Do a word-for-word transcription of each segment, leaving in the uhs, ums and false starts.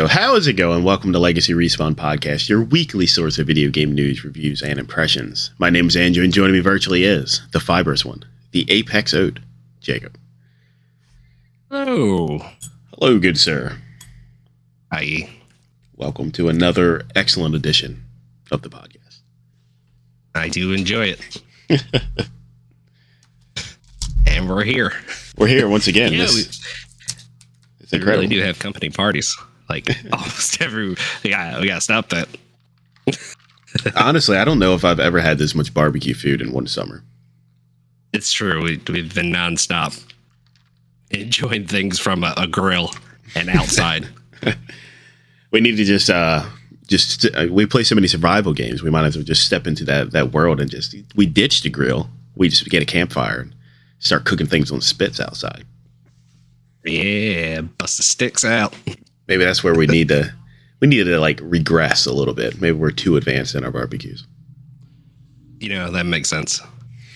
So how is it going? Welcome to Legacy Respawn Podcast, your weekly source of video game news, reviews, and impressions. My name is Andrew, and joining me virtually is the fibrous one, the Apex Ode, Jacob. Hello. Hello, good sir. Hi. Welcome to another excellent edition of the podcast. I do enjoy it. And we're here. We're here once again. Yeah, this, we, it's incredible. We really do have company parties. Like almost every, we gotta, we gotta stop that. Honestly, I don't know if I've ever had this much barbecue food in one summer. It's true. We, we've been nonstop enjoying things from a, a grill and outside. We need to just, uh, just uh, we play so many survival games. We might as well just step into that that world and just we ditch the grill. We just get a campfire and start cooking things on spits outside. Yeah, bust the sticks out. Maybe that's where we need to, we need to like regress a little bit. Maybe we're too advanced in our barbecues. You know, that makes sense. I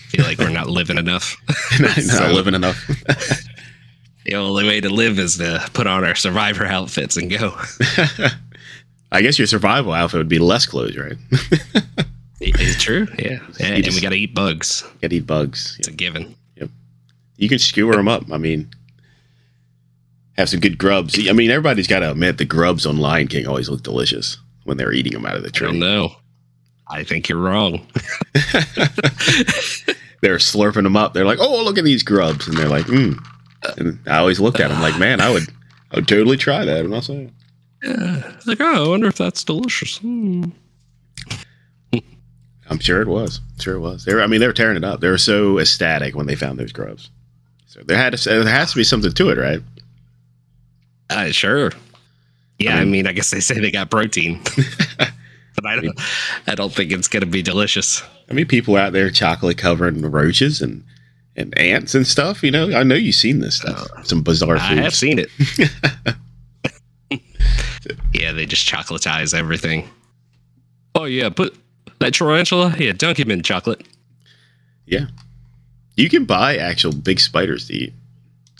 feel like we're not living enough. not, so, not living enough. The only way to live is to put on our survivor outfits and go. I guess your survival outfit would be less clothes, right? It's true. Yeah. yeah and just, we got to eat bugs. Got to eat bugs. It's yep. a given. Yep. You can skewer them up. I mean. Have some good grubs. I mean, everybody's got to admit the grubs on Lion King always look delicious when they're eating them out of the tree. I don't know. I think you're wrong. They're slurping them up. They're like, oh, look at these grubs. And they're like, mm. And I always looked at them like, man, I would I would totally try that. I'm not saying. Yeah. Like, oh, I wonder if that's delicious. Mm. I'm sure it was. Sure it was. They were, I mean, they were tearing it up. They were so ecstatic when they found those grubs. So there had to, there has to be something to it, right? Uh, sure. Yeah, I mean, I mean, I guess they say they got protein, but I don't. I, mean, I don't think it's gonna be delicious. I mean, people out there chocolate covering roaches and, and ants and stuff. You know, I know you've seen this stuff. Uh, Some bizarre. I food. have seen it. Yeah, they just chocolatize everything. Oh yeah, put that tarantula. Yeah, dunk him in chocolate. Yeah, you can buy actual big spiders to eat.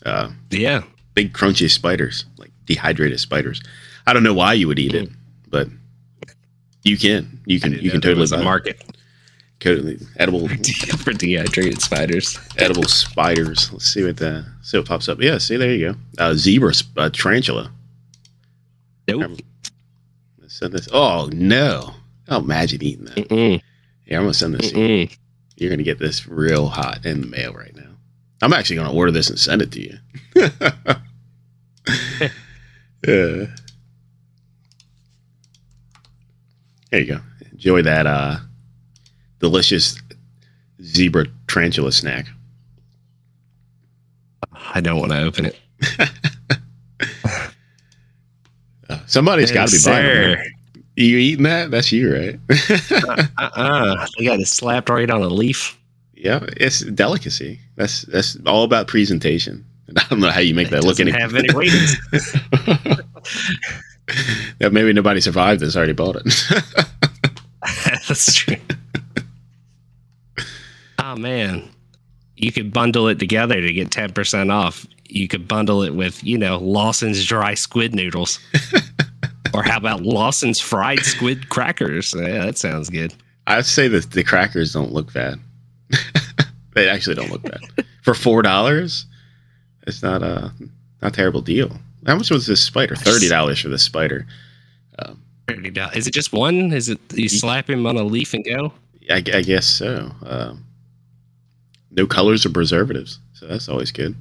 Uh, yeah. Big crunchy spiders, like dehydrated spiders. I don't know why you would eat it, but you can. You can. You can totally buy market. Totally edible for dehydrated spiders. Edible spiders. Let's see what the see what pops up. Yeah, see there you go. Uh, zebra uh, tarantula. Nope. Let's send this. Oh no! I'll imagine eating that. Mm-mm. Yeah, I'm gonna send this. You. You're gonna get this real hot in the mail right now. I'm actually gonna order this and send it to you. Yeah. There you go. Enjoy that uh, delicious zebra tarantula snack. I don't want to open it. uh, somebody's got to be buying it. Right? You eating that? That's you, right? uh, uh, uh. I got it slapped right on a leaf. Yeah, it's delicacy. That's that's all about presentation. And I don't know how you make it that look any. Have any ratings. Yeah, maybe nobody survived this. Already bought it. That's true. Oh man, you could bundle it together to get ten percent off. You could bundle it with, you know, Lawson's dry squid noodles, or how about Lawson's fried squid crackers? Yeah, that sounds good. I'd say that the crackers don't look bad. They actually don't look bad for four dollars. It's not a not a terrible deal. How much was this spider? Thirty dollars for this spider. Um, Thirty dollars. Is it just one? Is it you slap him on a leaf and go? I, I guess so. Um, no colors or preservatives, so that's always good.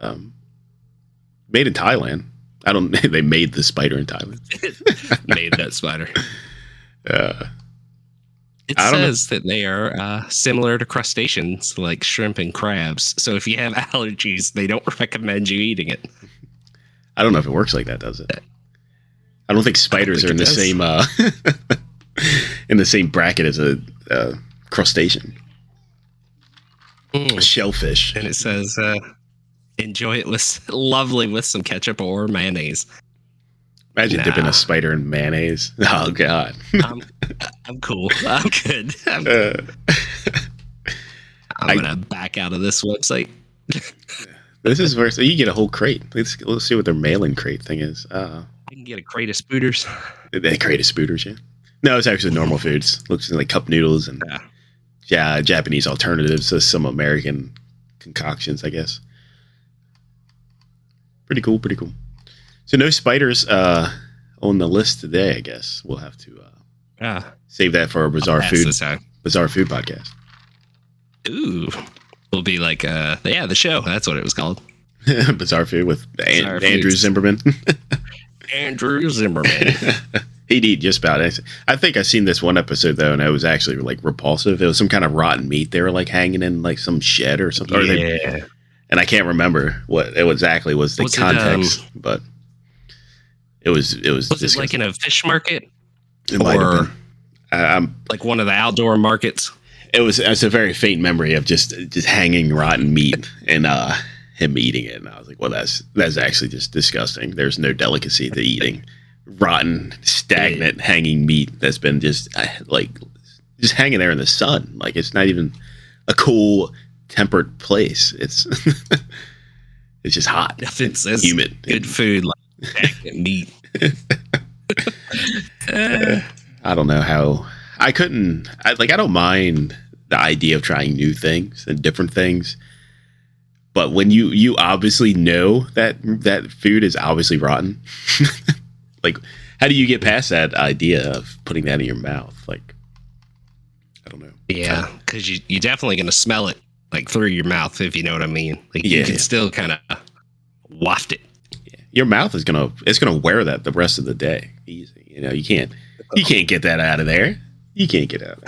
Um, made in Thailand. I don't. They made the spider in Thailand. Made that spider. Uh, It I says that they are uh, similar to crustaceans like shrimp and crabs. So if you have allergies, they don't recommend you eating it. I don't know if it works like that, does it? I don't think spiders don't think are in the does. same uh, in the same bracket as a uh, crustacean, mm. shellfish. And it says uh, enjoy it with lovely with some ketchup or mayonnaise. Imagine nah. dipping a spider in mayonnaise. Oh, God. I'm, I'm cool. I'm good. I'm, good. Uh, I'm going to back out of this website. This is where so you get a whole crate. Let's, let's see what their mail-in crate thing is. Uh, You can get a crate of spooters. A crate of spooters, yeah. No, it's actually normal foods. Looks like cup noodles and yeah. yeah, Japanese alternatives to some American concoctions, I guess. Pretty cool, pretty cool. So no spiders uh, on the list today, I guess. We'll have to uh, yeah. save that for a bizarre food bizarre food podcast. Ooh. Will be like uh yeah, the show. That's what it was called. Bizarre Food with An- Andrew Zimmern. Andrew Zimmern. He'd eat just about anything. I think I seen this one episode though, and it was actually like repulsive. It was some kind of rotten meat they were like hanging in like some shed or something. Yeah. Or they, and I can't remember what it exactly was the was context, it, um, but it was it was, was it like in a fish market it or um, like one of the outdoor markets. It was it's a very faint memory of just just hanging rotten meat and uh, him eating it. And I was like, well, that's that's actually just disgusting. There's no delicacy to eating rotten, stagnant, hanging meat that's been just like just hanging there in the sun. Like it's not even a cool, temperate place. It's it's just hot. It's, it's humid. Good food, like stagnant meat. uh, I don't know how. I couldn't I, like I don't mind the idea of trying new things and different things, but when you you obviously know that that food is obviously rotten, like how do you get past that idea of putting that in your mouth? Like I don't know. Yeah, because you you're definitely gonna smell it like through your mouth if you know what I mean. Like yeah, you can yeah. still kind of waft it. Yeah. Your mouth is gonna it's gonna wear that the rest of the day. Easy, you know you can't you can't get that out of there. You can't get out.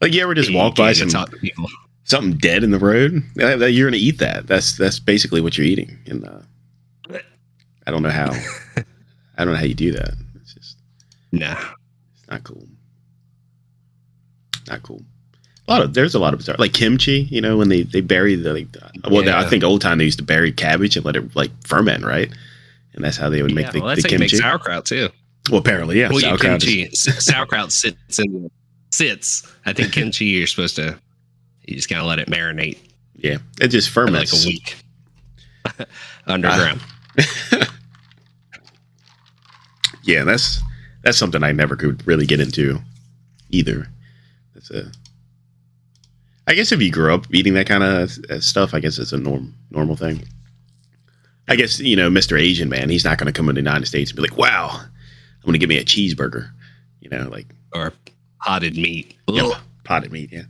Like you ever just walk by some, something dead in the road? You're gonna eat that. That's that's basically what you're eating. And uh, I don't know how. I don't know how you do that. It's just nah. It's not cool. Not cool. A lot of there's a lot of bizarre like kimchi. You know when they they bury the like the, well yeah. I think old time they used to bury cabbage and let it like ferment, right? And that's how they would make yeah, the, well, that's the how kimchi. Make sauerkraut too. Well, apparently, yeah. Well, sauerkraut, kimchi, sauerkraut sits and sits. I think kimchi, you're supposed to, you just gotta let it marinate. Yeah, it just ferments like a week underground. Uh, yeah, that's that's something I never could really get into either. That's a. I guess if you grew up eating that kind of stuff, I guess it's a norm normal thing. I guess you know, Mister Asian man, he's not going to come in the United States and be like, "Wow, I'm going to give me a cheeseburger," you know, like, or potted meat. Yep, potted meat. Yeah.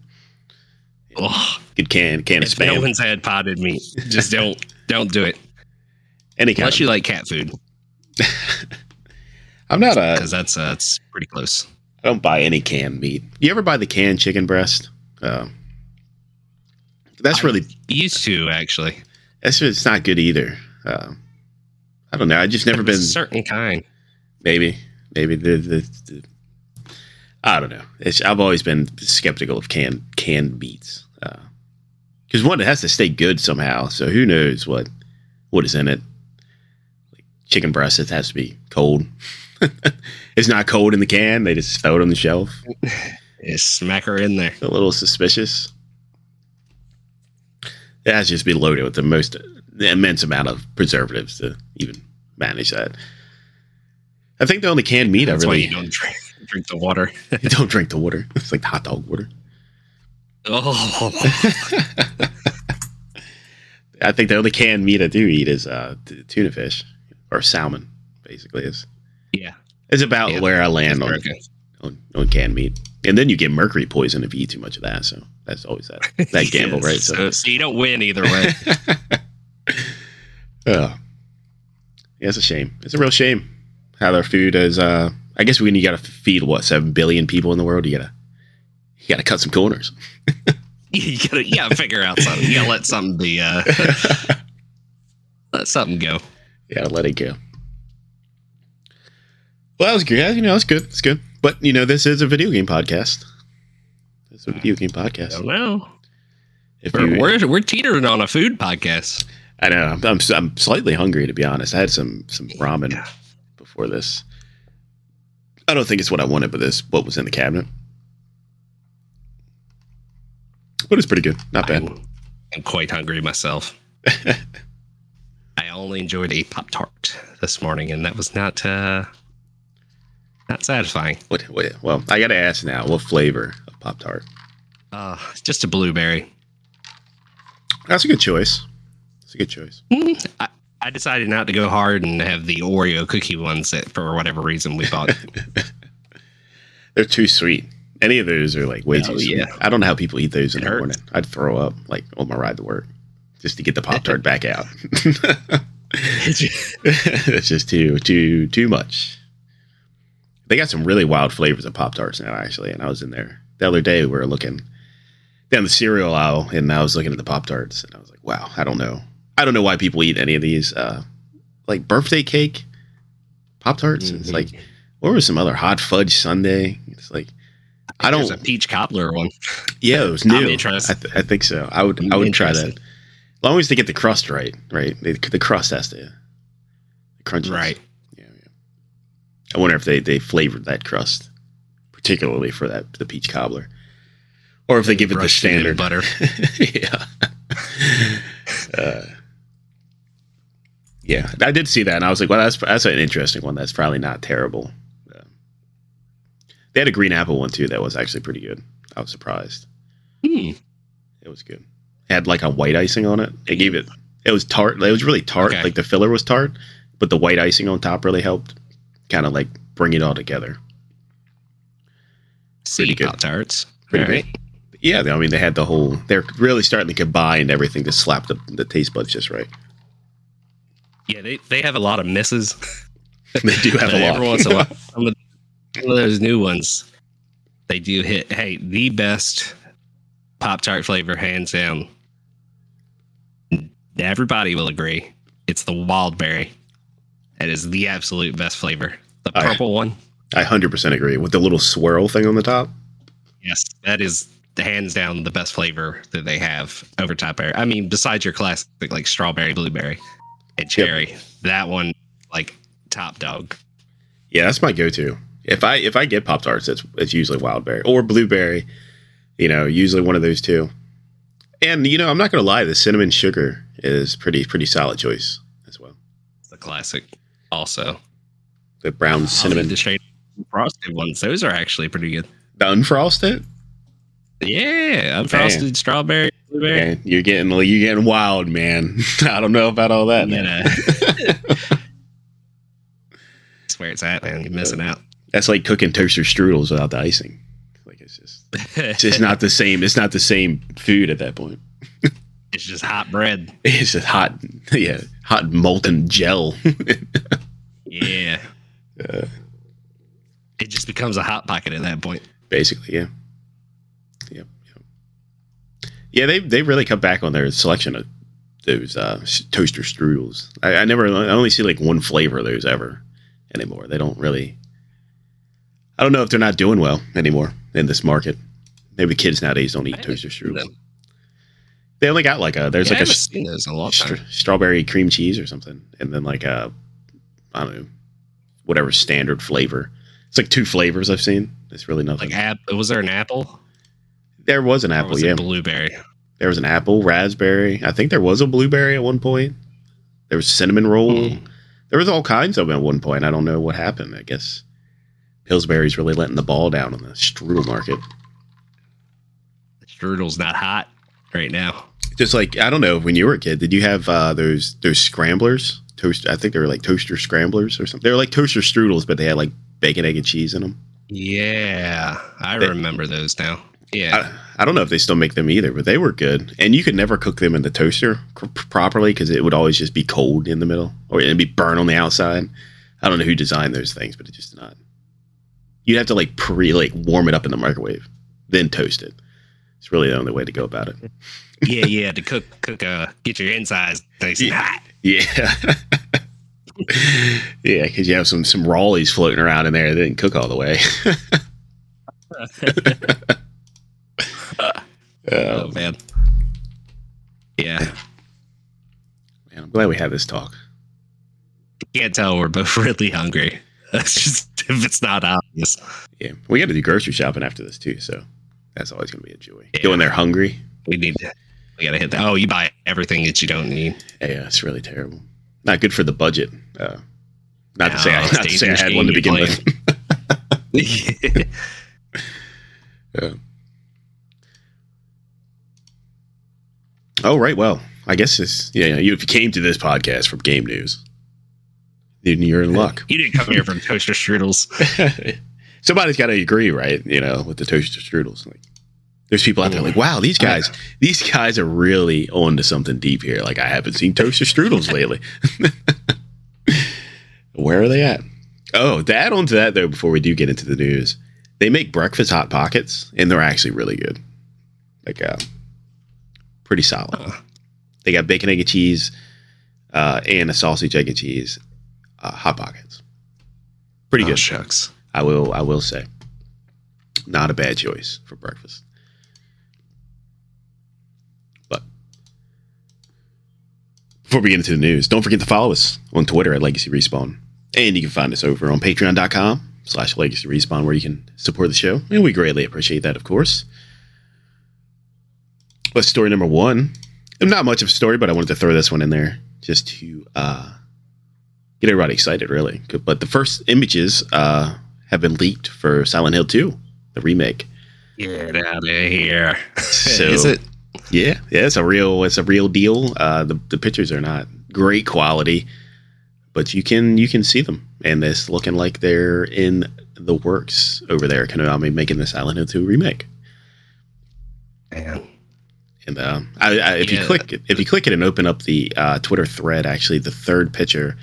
Ugh. Good can, can if of spam. No one's had potted meat. Just don't, don't do it. Any kind Unless you meat. Like cat food. I'm not a, cause that's, uh, it's pretty close. I don't buy any canned meat. You ever buy the canned chicken breast? Um, that's I really used to actually. That's it's not good either. Um, I don't know. I just never been a certain kind. Maybe, maybe the, the, the I don't know. It's, I've always been skeptical of canned canned meats because uh, one, it has to stay good somehow. So who knows what what is in it? Like chicken breast, it has to be cold. It's not cold in the can. They just throw it on the shelf. Smack her in there. A little suspicious. It has to just be loaded with the most the immense amount of preservatives to even manage that. I think the only canned meat That's I really why you don't drink, drink the water. You don't drink the water. It's like the hot dog water. Oh, I think the only canned meat I do eat is uh, tuna fish or salmon. Basically, is yeah, it's about yeah, where I land on, on on canned meat. And then you get mercury poison if you eat too much of that. So that's always that that yes. gamble, right? So, so, so you don't win either way. Oh, yeah, it's a shame. It's a real shame. How their food is, uh, I guess when you got to feed what seven billion people in the world, you gotta you gotta cut some corners. you gotta you gotta figure out something. You gotta let something be, uh, let something go. You gotta let it go. Well, that was good. You know, that's good. It's good. But you know, this is a video game podcast. It's a video game podcast. I don't know. If we're we're, we're teetering on a food podcast. I know. I'm, I'm I'm slightly hungry to be honest. I had some some ramen. Yeah. For this, I don't think it's what I wanted, but this what was in the cabinet. But it's pretty good, not bad. I'm, I'm quite hungry myself. I only enjoyed a Pop-Tart this morning, and that was not uh, not satisfying. What, what, well, I got to ask now, what flavor of Pop-Tart? Uh, just a blueberry. That's a good choice. That's a good choice. Mm-hmm. I, I decided not to go hard and have the Oreo cookie ones that, for whatever reason, we bought. They're too sweet. Any of those are like way oh, too sweet. Yeah. I don't know how people eat those it in the hurts. morning. I'd throw up like on my ride to work just to get the Pop-Tart back out. It's just too, too, too much. They got some really wild flavors of Pop-Tarts now, actually. And I was in there the other day. We were looking down the cereal aisle and I was looking at the Pop-Tarts and I was like, wow, I don't know. I don't know why people eat any of these, uh, like birthday cake Pop-Tarts. Mm-hmm. It's like, what was some other hot fudge sundae? It's like, I, I don't. There's a peach cobbler one. Yeah, it was new. I, th- I think so. I would. I'm I would try that. As long as they get the crust right, right? They, the crust has to crunch right. Yeah, yeah. I wonder if they, they flavored that crust, particularly for that the peach cobbler, or if they, they give it the standard butter. Yeah. uh, yeah, I did see that, and I was like, "Well, that's that's an interesting one. That's probably not terrible." They had a green apple one, too, that was actually pretty good. I was surprised. Mm. It was good. It had, like, a white icing on it. It gave it... It was tart. It was really tart. Okay. Like, the filler was tart, but the white icing on top really helped kind of, like, bring it all together. See, Pop-Tarts. Pretty good. All right. Yeah, they, I mean, they had the whole... They're really starting to combine everything to slap the, the taste buds just right. Yeah, they, they have a lot of misses. They do have a lot. Every once in a while. I'm the, Well, those new ones, they do hit. Hey, the best Pop-Tart flavor, hands down. Everybody will agree. It's the wild berry. It is the absolute best flavor. The purple I, one. I one hundred percent agree with the little swirl thing on the top. Yes, that is hands down the best flavor that they have over top berry. I mean, besides your classic like strawberry, blueberry, and cherry, yep. That one like top dog. Yeah, that's my go-to. If I if I get Pop-Tarts, it's it's usually wild berry or blueberry, you know, usually one of those two. And you know, I'm not gonna lie, the cinnamon sugar is pretty pretty solid choice as well. It's the classic, also the brown cinnamon. The shade frosted ones, those are actually pretty good. The unfrosted, yeah, unfrosted man. Strawberry, blueberry. Man, you're getting you're getting wild, man. I don't know about all that. You know. That's where it's at, man. You're missing out. That's like cooking toaster strudels without the icing. Like it's just, it's just not the same. It's not the same food at that point. It's just hot bread. It's just hot, yeah, hot molten gel. Yeah, uh, it just becomes a hot pocket at that point. Basically, yeah, yeah, yeah. yeah they they really cut back on their selection of those uh, toaster strudels. I, I never, I only see like one flavor of those ever anymore. They don't really. I don't know if they're not doing well anymore in this market. Maybe kids nowadays don't eat toaster strudels. They only got like a there's yeah, like I a, seen those a lot st- strawberry cream cheese or something, and then like a I don't know whatever standard flavor. It's like two flavors I've seen. It's really nothing. Like app, was there an apple? There was an apple. Or was yeah, it blueberry. There was an apple, raspberry. I think there was a blueberry at one point. There was cinnamon roll. Mm. There was all kinds of them at one point. I don't know what happened. I guess. Pillsbury's really letting the ball down on the strudel market. The strudel's not hot right now. Just like, I don't know, when you were a kid, did you have uh, those those scramblers? Toast, I think they were like toaster scramblers or something. They were like toaster strudels, but they had like bacon, egg, and cheese in them. Yeah, I they, remember those now. Yeah. I, I don't know if they still make them either, but they were good. And you could never cook them in the toaster c- properly because it would always just be cold in the middle or it'd be burnt on the outside. I don't know who designed those things, but it just did not. You'd have to like pre like warm it up in the microwave, then toast it. It's really the only way to go about it. yeah, yeah, to cook, cook, uh, get your insides nice and hot. Yeah, yeah, because you have some some Rawleys floating around in there that didn't cook all the way. um, oh man, yeah, man. I'm glad we had this talk. You can't tell we're both really hungry. That's just if it's not obvious. Yeah, we got to do grocery shopping after this too, so that's always going to be a joy. Yeah. Going there hungry, we need to. We got to hit that. Oh, you buy everything that you don't need. Yeah, it's really terrible. not good for the budget. Uh, not no, to say I, not to say I had one to begin with. Yeah. Oh, right. Well, I guess it's, yeah, you, if you came to this podcast from Game News, then you're in luck. You didn't come here from Toaster Strudels. Somebody's got to agree, right? You know, with the Toaster Strudels. Like, there's people out there like, wow, these guys, these guys are really on to something deep here. Like, I haven't seen Toaster Strudels lately. Where are they at? Oh, to add on to that, though, before we do get into the news, they make breakfast Hot Pockets, and they're actually really good. Like, uh, pretty solid. Uh-huh. They got bacon, egg, and cheese, uh, and a sausage, egg, and cheese uh, Hot Pockets. Pretty oh, good. Shucks. I will. I will say, not a bad choice for breakfast. But before we get into the news, don't forget to follow us on Twitter at Legacy Respawn, and you can find us over on Patreon dot com slash Legacy Respawn, where you can support the show, and we greatly appreciate that, of course. But story number one, not much of a story, but I wanted to throw this one in there just to uh, get everybody excited, really. But the first images uh, have been leaked for Silent Hill two, the remake. Get out of here! So, is it? Yeah, yeah, it's a real, it's a real deal. Uh, the the pictures are not great quality, but you can you can see them, and it's looking like they're in the works over there. Konami making the Silent Hill two remake. Man. And uh, I, I, if yeah. you click it, if you click it and open up the uh, Twitter thread, actually the third picture,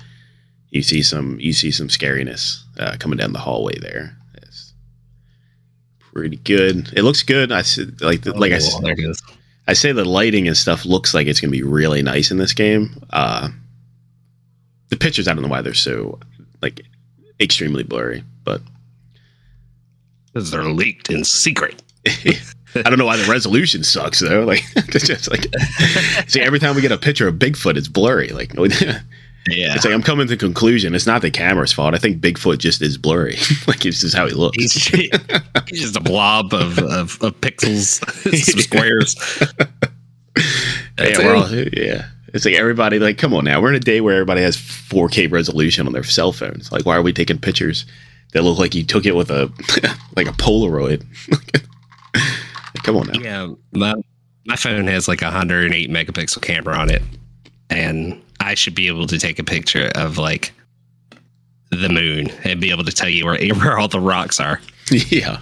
you see some you see some scariness uh, coming down the hallway there. It's pretty good. It looks good. I like the, oh, like I well, I say the lighting and stuff looks like it's gonna be really nice in this game. Uh, the pictures, I don't know why they're so like extremely blurry, but because they're leaked in secret. I don't know why the resolution sucks though. Like, just like, see, every time we get a picture of Bigfoot, it's blurry. Like, yeah, it's like I'm coming to the conclusion. It's not the camera's fault. I think Bigfoot just is blurry. Like, it's just how he looks. He's, he's just a blob of of, of pixels, some squares. Yeah, we're all, yeah, it's like everybody. Like, come on now. We're in a day where everybody has four K resolution on their cell phones. Like, why are we taking pictures that look like you took it with a like a Polaroid? Come on now. Yeah, my, my phone has like a one hundred eight megapixel camera on it, and I should be able to take a picture of like the moon and be able to tell you where, where all the rocks are. Yeah.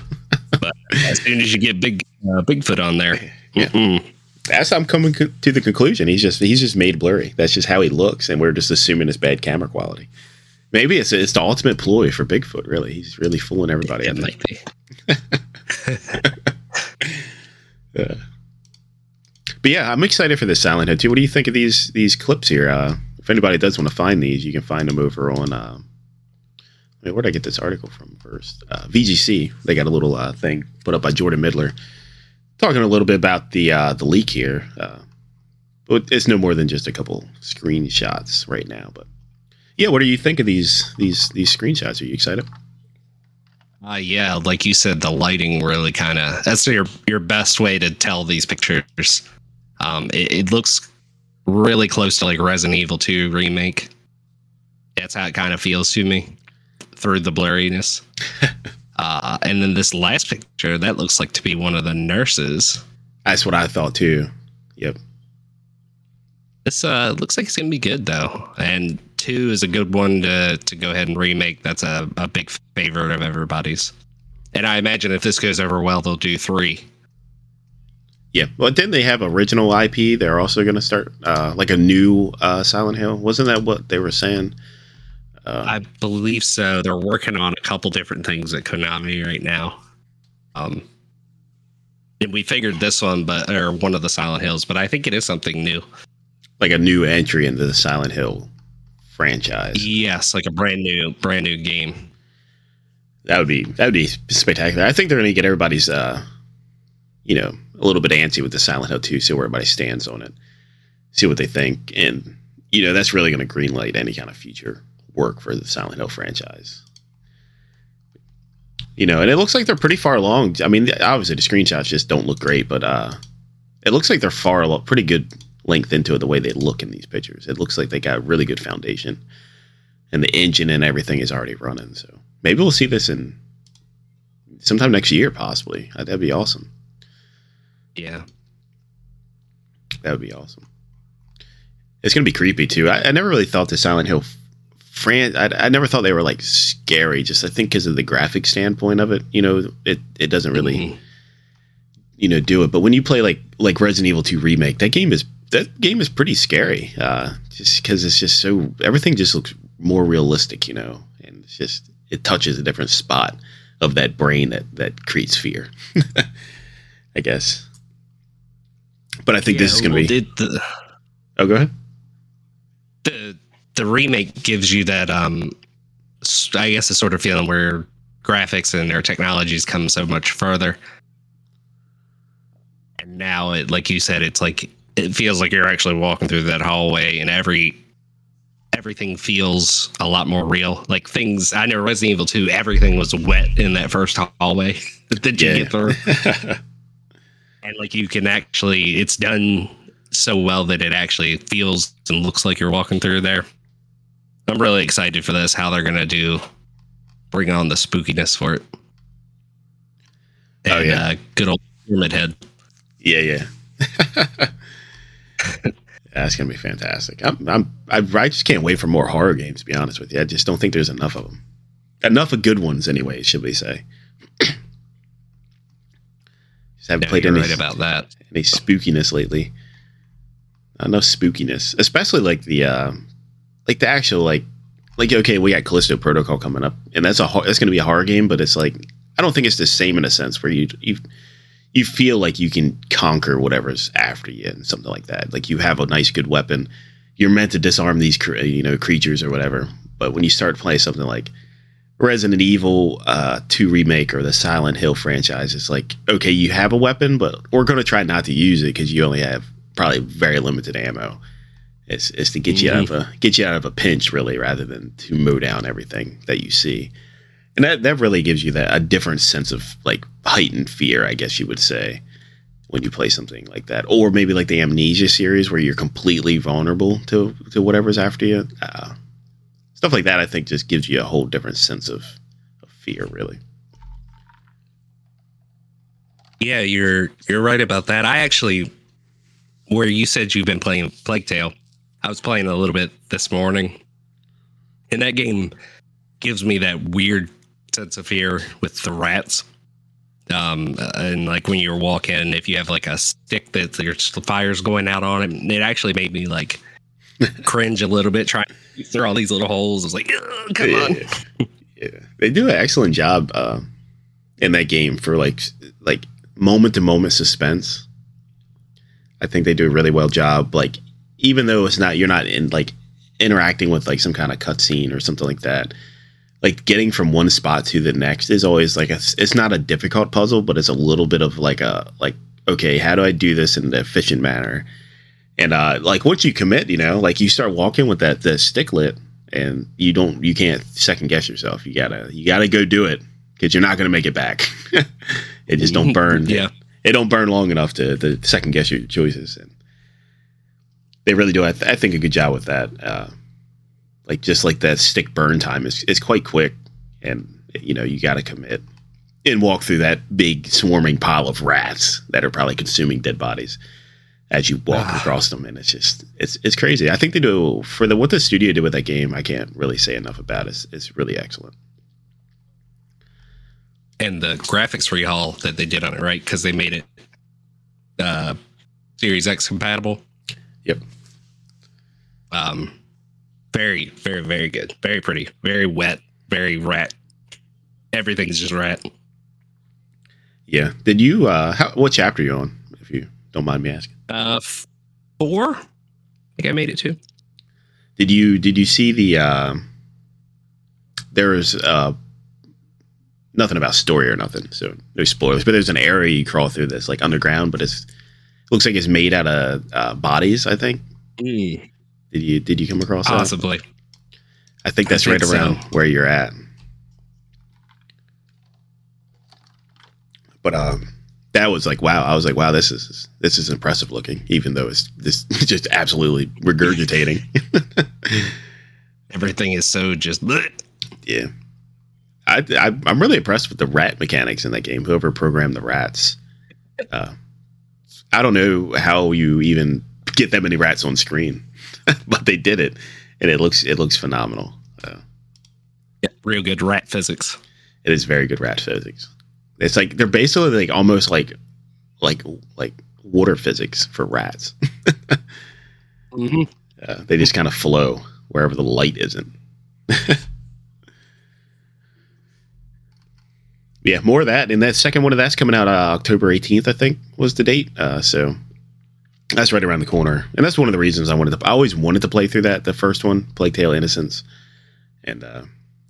But as soon as you get big uh, Bigfoot on there, yeah. Mm-mm. That's how I'm coming co- to the conclusion. He's just he's just made blurry. That's just how he looks, and we're just assuming it's bad camera quality. Maybe it's it's the ultimate ploy for Bigfoot. Really, he's really fooling everybody. I think. Uh, but yeah, I'm excited for this Silent Hill too. What do you think of these these clips here? Uh, if anybody does want to find these, you can find them over on. Uh, I mean, where did I get this article from first? Uh, V G C. They got a little uh, thing put up by Jordan Midler, talking a little bit about the uh, the leak here. Uh, but it's no more than just a couple screenshots right now. But yeah, what do you think of these these these screenshots? Are you excited? Uh, yeah, like you said, the lighting really kind of... That's your your best way to tell these pictures. Um, it, it looks really close to like Resident Evil two remake. That's how it kind of feels to me, through the blurriness. uh, and then this last picture, that looks like to be one of the nurses. That's what I thought, too. Yep. This uh, looks like it's going to be good, though. And... Two is a good one to, to go ahead and remake. That's a, a big favorite of everybody's. And I imagine if this goes over well, they'll do three. Yeah. Well, didn't they have original I P? They're also going to start uh, like a new uh, Silent Hill. Wasn't that what they were saying? Uh, I believe so. They're working on a couple different things at Konami right now. Um, and we figured this one, but or one of the Silent Hills, but I think it is something new. Like a new entry into the Silent Hill franchise. Yes, like a brand new brand new game. That would be that would be spectacular. I think they're going to get everybody's uh you know, a little bit antsy with the Silent Hill two, see where everybody stands on it. See what they think, and you know, that's really going to greenlight any kind of future work for the Silent Hill franchise. You know, and it looks like they're pretty far along. I mean, obviously the screenshots just don't look great, but uh it looks like they're far along, pretty good length into it the way they look in these pictures. It looks like they got a really good foundation, and the engine and everything is already running. So maybe we'll see this in sometime next year, possibly. That'd be awesome. Yeah. That would be awesome. It's going to be creepy, too. I, I never really thought the Silent Hill Fran- I, I never thought they were, like, scary. Just, I think, because of the graphic standpoint of it. You know, it, it doesn't really... Mm-hmm. You know, do it. But when you play like like Resident Evil two remake, that game is that game is pretty scary. Uh, just because it's just so everything just looks more realistic, you know, and it's just it touches a different spot of that brain that that creates fear, I guess. But I think yeah, this is gonna well, be. The, oh, go ahead. The the remake gives you that um, I guess a sort of feeling where graphics and their technologies come so much further. Now, it, like you said, it's like it feels like you're actually walking through that hallway, and every everything feels a lot more real. Like things I know, Resident Evil two, everything was wet in that first hallway that you yeah. get through, and like you can actually, it's done so well that it actually feels and looks like you're walking through there. I'm really excited for this. How they're gonna do, bring on the spookiness for it. And, oh yeah, uh, good old Pyramid Head. Yeah, yeah. That's gonna be fantastic. I'm, I'm, I, I just can't wait for more horror games. To be honest with you, I just don't think there's enough of them. Enough of good ones, anyway. Should we say? Just haven't yeah, played any, right about that. any spookiness lately. Not enough spookiness, especially like the, uh, like the actual like, like okay, we got Callisto Protocol coming up, and that's a that's gonna be a horror game, but it's like I don't think it's the same in a sense where you you. You feel like you can conquer whatever's after you and something like that. Like you have a nice, good weapon. You're meant to disarm these, you know, creatures or whatever. But when you start playing something like Resident Evil uh, two remake or the Silent Hill franchise, it's like, okay, you have a weapon, but we're going to try not to use it because you only have probably very limited ammo. It's it's to get mm-hmm. you out of a get you out of a pinch, really, rather than to mow down everything that you see. And that, that really gives you that a different sense of like heightened fear, I guess you would say, when you play something like that, or maybe like the Amnesia series where you're completely vulnerable to to whatever's after you. Uh, stuff like that, I think, just gives you a whole different sense of, of fear, really. Yeah, you're you're right about that. I actually, where you said you've been playing Plague Tale, I was playing a little bit this morning, and that game gives me that weird sense of fear with the rats. Um, and like when you're walking, if you have like a stick that there's the fire's going out on it, it actually made me like cringe a little bit trying to through all these little holes. I was like, come yeah, on. Yeah. Yeah. They do an excellent job uh, in that game for like, like moment to moment suspense. I think they do a really well job. Like, even though it's not, you're not in like interacting with like some kind of cutscene or something like that. Like getting from one spot to the next is always like a, it's not a difficult puzzle, but it's a little bit of like a like okay, how do I do this in an efficient manner? And uh, like once you commit, you know, like you start walking with that the stick lit, and you don't you can't second guess yourself. You gotta you gotta go do it because you're not gonna make it back. It just don't burn. yeah, it, it don't burn long enough to, to second guess your choices. And they really do. I, th- I think a good job with that. Uh, Like just like that stick burn time is is quite quick, and you know you got to commit and walk through that big swarming pile of rats that are probably consuming dead bodies as you walk ah. across them, and it's just it's it's crazy. I think they do for the what the studio did with that game. I can't really say enough about it. It's, it's really excellent. And the graphics rehaul that they did on it, right? Because they made it uh, Series X compatible. Yep. Um. Very, very, very good. Very pretty. Very wet. Very rat. Everything's just rat. Yeah. Did you? Uh, how, what chapter are you on? If you don't mind me asking. Uh, four. I think I made it to. Did you? Did you see the? Uh, there is uh, nothing about story or nothing, so no spoilers. But there's an area you crawl through that's like underground, but it's it looks like it's made out of uh, bodies. I think. Mm. Did you did you come across that? Possibly. I think that's I think right so. around where you're at. But um, that was like, wow. I was like, wow, this is this is impressive looking, even though it's this just absolutely regurgitating. Everything is so just bleh. Yeah. I, I I'm really impressed with the rat mechanics in that game. Whoever programmed the rats, uh, I don't know how you even get that many rats on screen, but they did it, and it looks it looks phenomenal. Uh, yeah, real good rat physics. It is very good rat physics. It's like they're basically like almost like like like water physics for rats. mm-hmm. uh, they just kind of flow wherever the light isn't. Yeah, more of that. And that second one of that's coming out uh, October eighteenth, I think, was the date. Uh, so that's right around the corner. And that's one of the reasons I wanted to. I always wanted to play through that, the first one, Plague Tale Innocence. And uh,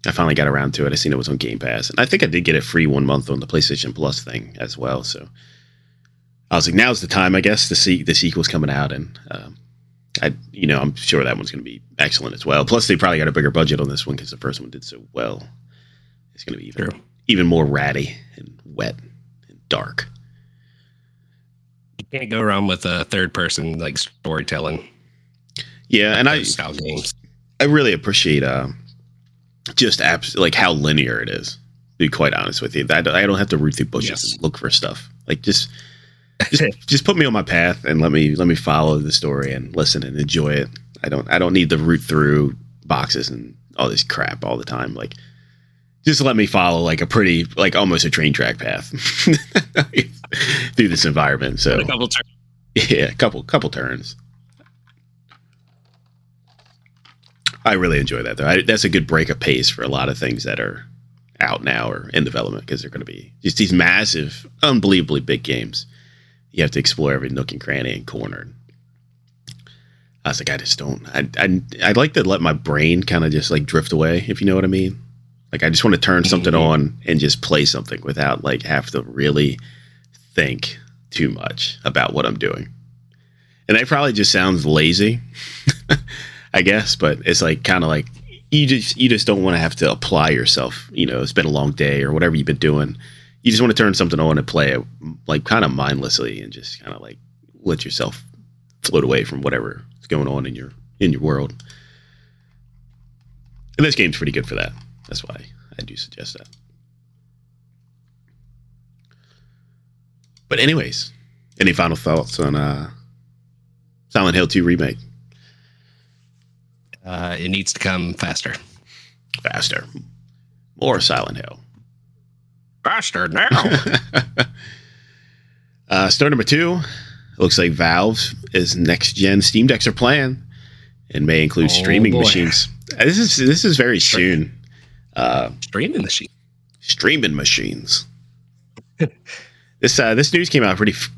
I finally got around to it. I seen it was on Game Pass. And I think I did get it free one month on the PlayStation Plus thing as well. So I was like, now's the time, I guess, to see the sequel's coming out. And, um, I, you know, I'm sure that one's going to be excellent as well. Plus, they probably got a bigger budget on this one because the first one did so well. It's going to be even. Sure. Even more ratty and wet and dark. You can't go wrong with a third person like storytelling. Yeah, and I style games. I really appreciate uh, just abs- like how linear it is. To be quite honest with you, I don't have to root through bushes yes. and look for stuff. Like just, just, just put me on my path and let me let me follow the story and listen and enjoy it. I don't I don't need to root through boxes and all this crap all the time. Like. Just let me follow like a pretty, like almost a train track path through this environment. So a couple turns. Yeah, a couple, couple turns. I really enjoy that though. I, that's a good break of pace for a lot of things that are out now or in development because they're going to be just these massive, unbelievably big games. You have to explore every nook and cranny and corner. I was like, I just don't. I I I'd like to let my brain kind of just like drift away, if you know what I mean. Like, I just want to turn something on and just play something without, like, have to really think too much about what I'm doing. And that probably just sounds lazy, I guess. But it's, like, kind of like you just you just don't want to have to apply yourself. You know, it's been a long day or whatever you've been doing. You just want to turn something on and play it, like, kind of mindlessly and just kind of, like, let yourself float away from whatever is going on in your in your world. And this game's pretty good for that. That's why I do suggest that. But anyways, any final thoughts on uh, Silent Hill two remake? Uh, it needs to come faster. Faster. More Silent Hill. Faster now. uh, story number two. It looks like Valve's is next gen Steam Decks are planned and may include oh, streaming boy. machines. This is this is very soon. Uh, streaming machine, streaming machines. this uh, this news came out pretty f-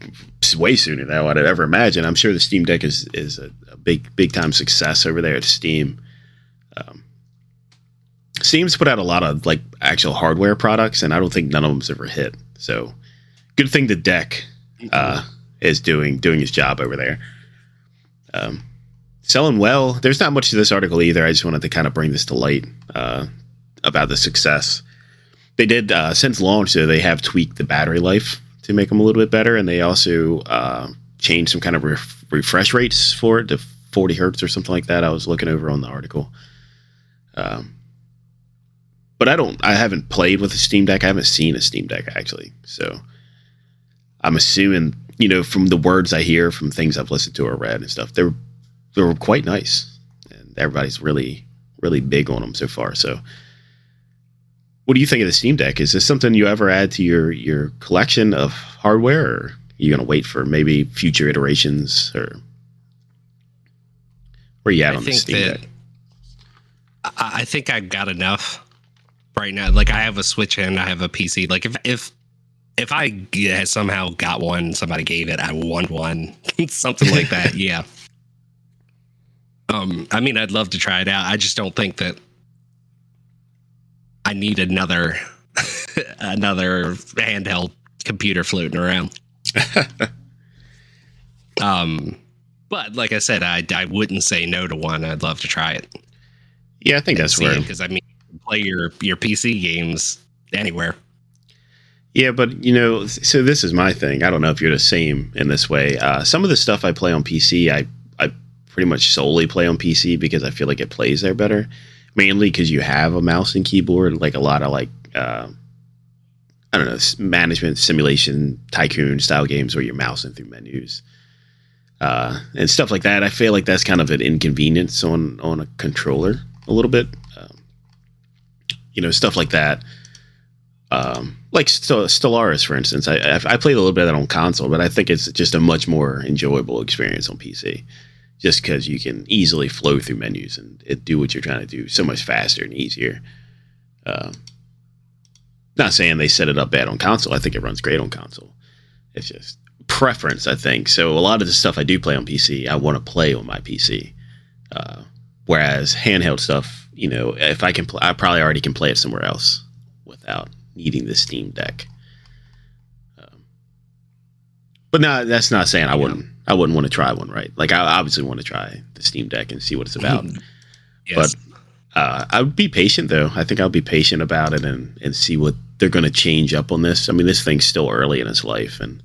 way sooner than I'd ever imagine. I'm sure the Steam Deck is is a, a big big time success over there at Steam. Um, Steam's put out a lot of like actual hardware products, and I don't think none of them's ever hit. So, good thing the Deck uh, is doing doing his job over there. Um, selling well. There's not much to this article either. I just wanted to kind of bring this to light. Uh, about the success they did uh, since launch. So they have tweaked the battery life to make them a little bit better. And they also uh, changed some kind of ref- refresh rates for it to forty hertz or something like that. I was looking over on the article. Um, but I don't, I haven't played with a Steam Deck. I haven't seen a Steam Deck actually. So I'm assuming, you know, from the words I hear from things I've listened to or read and stuff, they were, they were quite nice. And everybody's really, really big on them so far. So, what do you think of the Steam Deck? Is this something you ever add to your, your collection of hardware, or are you going to wait for maybe future iterations, or where are you at I on the Steam Deck? I think I've got enough right now. Like I have a Switch and I have a P C. Like if, if, if I yeah, somehow got one, somebody gave it, I want one, something like that. Yeah. Um, I mean, I'd love to try it out. I just don't think that I need another another handheld computer floating around. um, but like I said, I, I wouldn't say no to one. I'd love to try it. Yeah, I think and that's where because I mean, you can play your your P C games anywhere. Yeah, but, you know, so this is my thing. I don't know if you're the same in this way. Uh, some of the stuff I play on P C, I, I pretty much solely play on P C because I feel like it plays there better. Mainly because you have a mouse and keyboard, like a lot of, like, uh, I don't know, management simulation tycoon style games where you're mousing through menus. Uh, and stuff like that. I feel like that's kind of an inconvenience on, on a controller a little bit. Um, you know, stuff like that. Um, like St- Stellaris, for instance, I, I I played a little bit of that on console, but I think it's just a much more enjoyable experience on P C, just because you can easily flow through menus and it do what you're trying to do so much faster and easier. Uh, not saying they set it up bad on console. I think it runs great on console. It's just preference, I think. So a lot of the stuff I do play on P C, I want to play on my P C. Uh, whereas handheld stuff, you know, if I can, pl- I probably already can play it somewhere else without needing the Steam Deck. Um, but no, that's not saying I wouldn't, I wouldn't want to try one, right? Like, I obviously want to try the Steam Deck and see what it's about. Yes. But uh, I would be patient, though. I think I'll be patient about it and, and see what they're going to change up on this. I mean, this thing's still early in its life, and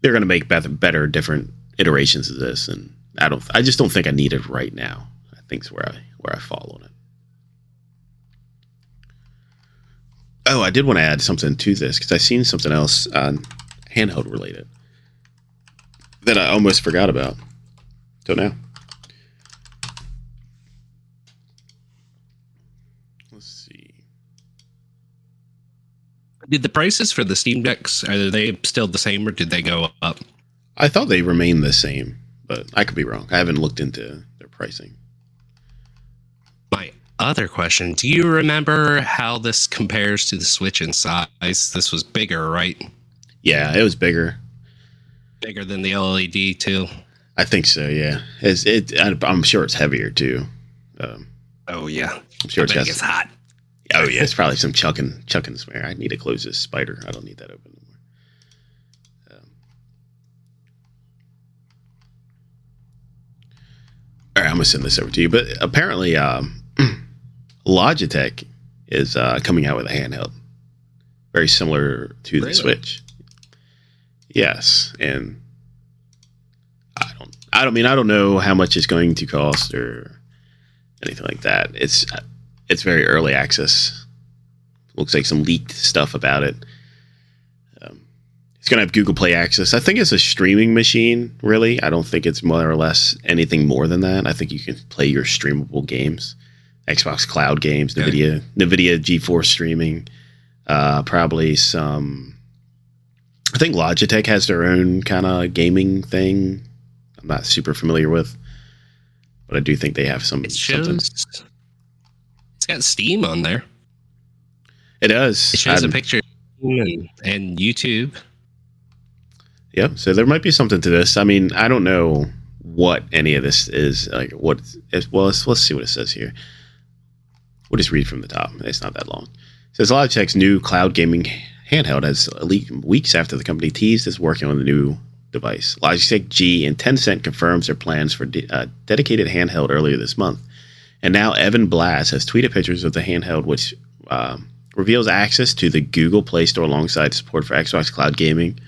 they're going to make better, better, different iterations of this. And I don't, I just don't think I need it right now. I think's where I, where I fall on it. Oh, I did want to add something to this because I seen something else uh, handheld related that I almost forgot about till now. Let's see. Did the prices for the Steam Decks, are they still the same or did they go up? I thought they remained the same, but I could be wrong. I haven't looked into their pricing. Other question, do you remember how this compares to the Switch in size? This was bigger, right? Yeah, it was bigger. Bigger than the L E D, too? I think so, yeah. It's, it, I'm sure it's heavier, too. Um, oh, yeah. I'm sure it's, got it's some, hot. Oh, yeah, it's probably some chucking, chucking swear. I need to close this spider. I don't need that open anymore. Um, all right, I'm going to send this over to you. But apparently... Um, Logitech is uh, coming out with a handheld very similar to really? the Switch. Yes, and I don't I don't mean I don't know how much it's going to cost or anything like that. It's it's very early access. Looks like some leaked stuff about it. Um, it's going to have Google Play access. I think it's a streaming machine, really. I don't think it's more or less anything more than that. I think you can play your streamable games. Xbox Cloud games, NVIDIA, okay. NVIDIA GeForce streaming, uh, probably some. I think Logitech has their own kind of gaming thing. I'm not super familiar with, but I do think they have some. It shows, something. It's got Steam on there. It does. It shows I'm, a picture of Steam and YouTube. Yeah, so there might be something to this. I mean, I don't know what any of this is. Like, what? Is, well, let's, let's see what it says here. We'll just read from the top. It's not that long. It says Logitech's new cloud gaming handheld has leaked weeks after the company teased it's working on the new device. Logitech G and Tencent confirms their plans for de- a dedicated handheld earlier this month. And now Evan Blass has tweeted pictures of the handheld, which um, reveals access to the Google Play Store alongside support for Xbox Cloud Gaming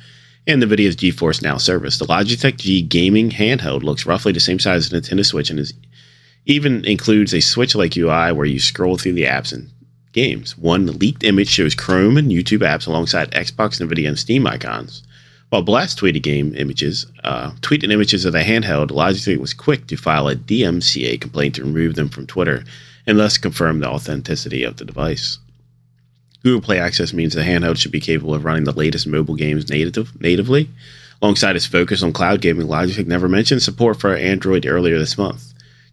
and NVIDIA's GeForce Now service. The Logitech G gaming handheld looks roughly the same size as a Nintendo Switch and is even includes a Switch-like U I where you scroll through the apps and games. One leaked image shows Chrome and YouTube apps alongside Xbox, NVIDIA, and Steam icons. While Blast tweeted game images, uh, tweeted images of the handheld, Logitech was quick to file a D M C A complaint to remove them from Twitter and thus confirm the authenticity of the device. Google Play access means the handheld should be capable of running the latest mobile games native, natively. Alongside its focus on cloud gaming, Logitech never mentioned support for Android earlier this month,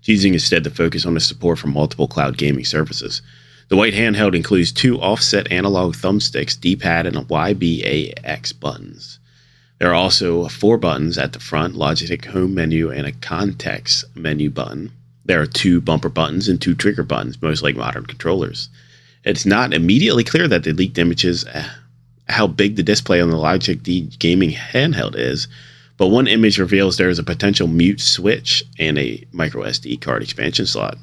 choosing instead to focus on the support for multiple cloud gaming services. The white handheld includes two offset analog thumbsticks, D-pad, and Y B A X buttons. There are also four buttons at the front, Logitech home menu and a context menu button. There are two bumper buttons and two trigger buttons, most like modern controllers. It's not immediately clear that the leaked images, uh, how big the display on the Logitech D gaming handheld is, but one image reveals there is a potential mute switch and a micro S D card expansion slot.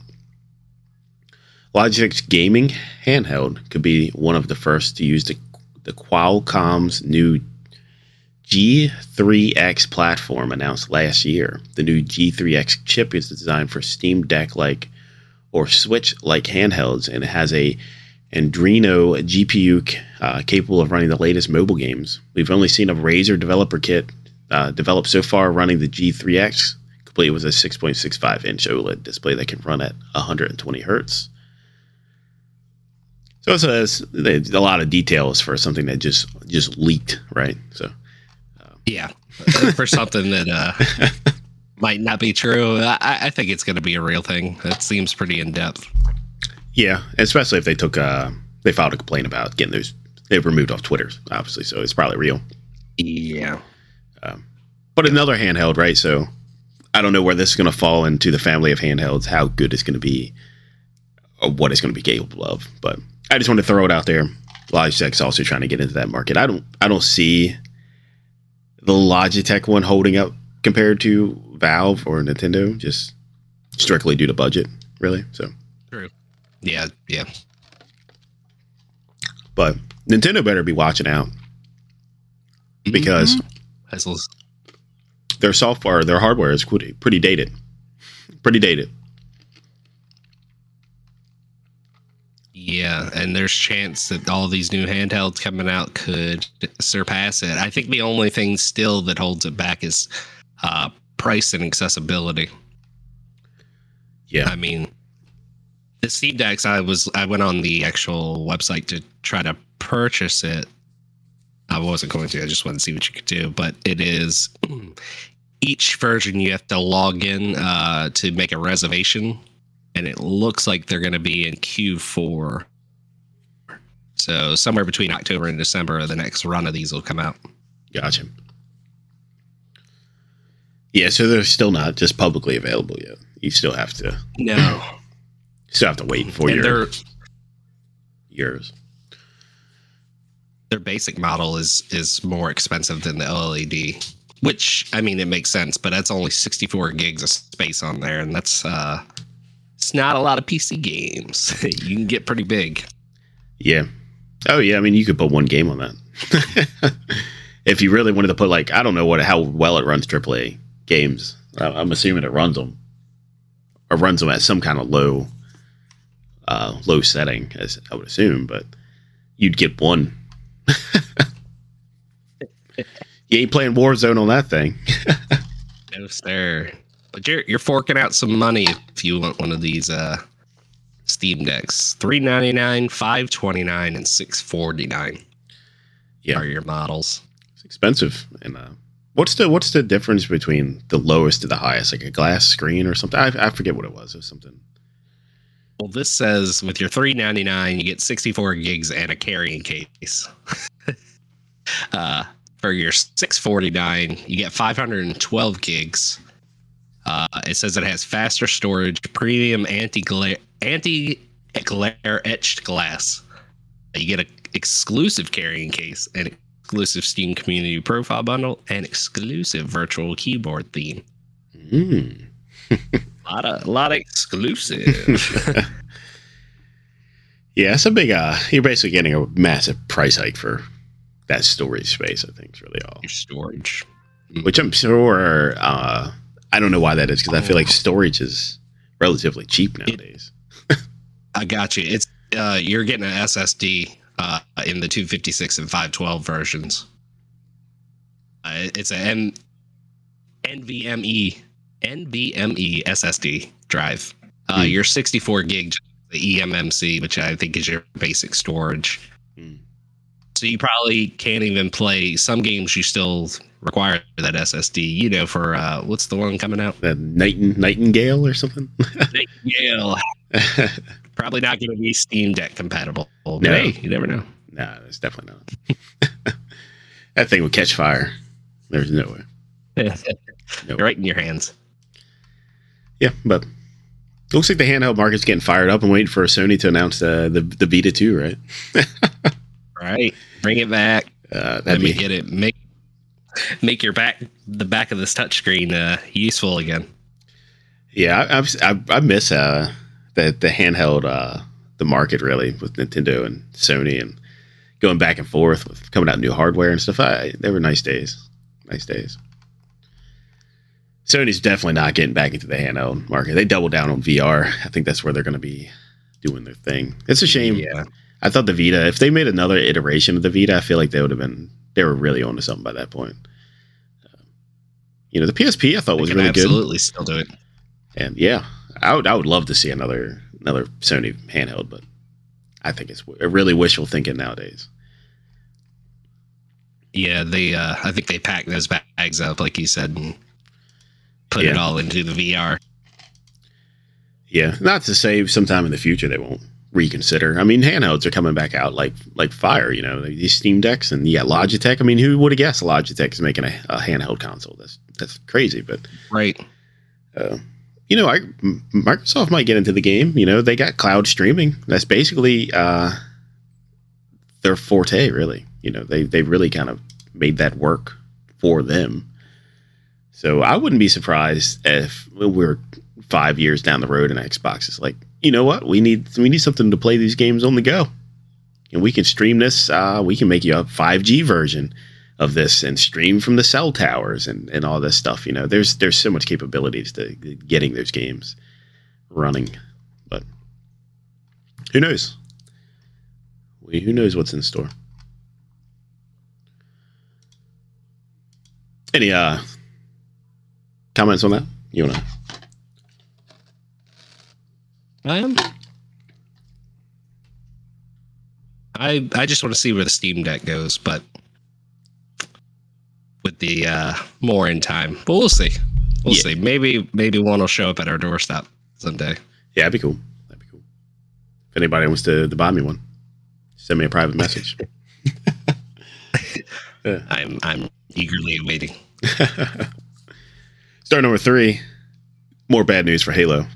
Logitech's gaming handheld could be one of the first to use the, the Qualcomm's new G three X platform announced last year. The new G three X chip is designed for Steam Deck-like or Switch-like handhelds, and it has a Adreno G P U uh, capable of running the latest mobile games. We've only seen a Razer developer kit uh, developed so far running the G three X, complete with a six point six five inch OLED display that can run at one hundred twenty hertz. So it's a, it's a lot of details for something that just just leaked, right? So um. yeah, for something that uh, might not be true, I, I think it's going to be a real thing. That seems pretty in depth. Yeah, especially if they took uh, they filed a complaint about getting those. They've removed off Twitter, obviously, so it's probably real. Yeah, um, but another handheld, right? So I don't know where this is going to fall into the family of handhelds. How good it's going to be, or what it's going to be capable of, but. I just want to throw it out there. Logitech's also trying to get into that market. I don't I don't see the Logitech one holding up compared to Valve or Nintendo, just strictly due to budget, really. So true. Yeah, yeah. But Nintendo better be watching out. Because mm-hmm. their software, their hardware is pretty pretty dated. Pretty dated. Yeah, and there's chance that all these new handhelds coming out could surpass it. I think the only thing still that holds it back is uh, price and accessibility. Yeah, I mean, the Steam Decks. I was I went on the actual website to try to purchase it. I wasn't going to. I just wanted to see what you could do. But it is each version you have to log in uh, to make a reservation. And it looks like they're going to be in Q four. So somewhere between October and December, the next run of these will come out. Gotcha. Yeah, so they're still not just publicly available yet. You still have to. No. Still have to wait for and your years. Their basic model is is more expensive than the L E D, which, I mean, it makes sense, but that's only sixty-four gigs of space on there, and that's... uh It's not a lot of P C games. You can get pretty big. Yeah. Oh, yeah. I mean, you could put one game on that. If you really wanted to put, like, I don't know what how well it runs triple A games. I'm assuming it runs them. Or runs them at some kind of low uh, low setting, as I would assume. But you'd get one. You ain't playing Warzone on that thing. No, sir. But you're, you're forking out some money if you want one of these uh, Steam Decks. three ninety-nine, five twenty-nine, and six forty-nine. Yeah, are your models. It's expensive. And uh, what's the what's the difference between the lowest to the highest? Like a glass screen or something? I, I forget what it was. It was something. Well, this says with your three ninety-nine, you get sixty-four gigs and a carrying case. uh, for your six forty-nine, you get five twelve gigs. Uh, it says it has faster storage, premium anti-glare, anti-glare etched glass. You get an exclusive carrying case, an exclusive Steam community profile bundle, and exclusive virtual keyboard theme. Mm. a lot of, a lot of exclusive. Yeah, it's a big. Uh, you're basically getting a massive price hike for that storage space. I think is really all your storage, which I'm sure. Uh, I don't know why that is, because I feel like storage is relatively cheap nowadays. It, I got you. It's uh, you're getting an S S D uh, in the two fifty-six and five twelve versions. Uh, it's an N V M E S S D drive. Uh, mm. Your sixty-four gig, the E M M C, which I think is your basic storage. Mm. So you probably can't even play some games. You still require that S S D, you know, for uh, what's the one coming out? The Nightin- Nightingale or something? Nightingale. Probably not going to be Steam Deck compatible. No. Hey, you never know. No, it's definitely not. That thing would catch fire. There's no way. No way. Right in your hands. Yeah, but it looks like the handheld market's getting fired up and waiting for Sony to announce uh, the, the Vita two, right? Right. Bring it back. Uh, Let me be... get it. Make Make your back, the back of this touchscreen, uh, useful again. Yeah, I I, I miss uh, the the handheld, uh, the market really with Nintendo and Sony, and going back and forth with coming out new hardware and stuff. I, they were nice days. Nice days. Sony's definitely not getting back into the handheld market. They doubled down on V R. I think that's where they're going to be doing their thing. It's a shame. Yeah. I thought the Vita, if they made another iteration of the Vita, I feel like they would have been, they were really onto something by that point. Uh, you know, the P S P I thought they was really absolutely good. Absolutely still do it. And yeah, I would, I would love to see another, another Sony handheld, but I think it's really wishful thinking nowadays. Yeah. They, uh, I think they packed those bags up, like you said, and put yeah. it all into the V R. Yeah. Not to say sometime in the future they won't reconsider. I mean, handhelds are coming back out like like fire, you know, these Steam Decks and yeah, Logitech. I mean, who would have guessed Logitech is making a, a handheld console? That's that's crazy, but right. Uh, you know, I, Microsoft might get into the game. You know, they got cloud streaming. That's basically uh, their forte, really. You know, they they really kind of made that work for them. So I wouldn't be surprised if we're five years down the road and Xbox is like, you know what, we need we need something to play these games on the go, and we can stream this. Uh, we can make you a five G version of this and stream from the cell towers and, and all this stuff. You know, there's there's so much capabilities to getting those games running, but who knows? We, who knows what's in store? Any uh. comments on that? You wanna? Um, I I just want to see where the Steam Deck goes, but with the uh, more in time. But we'll see. We'll yeah. see. Maybe maybe one will show up at our doorstep someday. Yeah, that'd be cool. That'd be cool. If anybody wants to, to buy me one, send me a private message. yeah. I'm I'm eagerly waiting. Start number three, more bad news for Halo.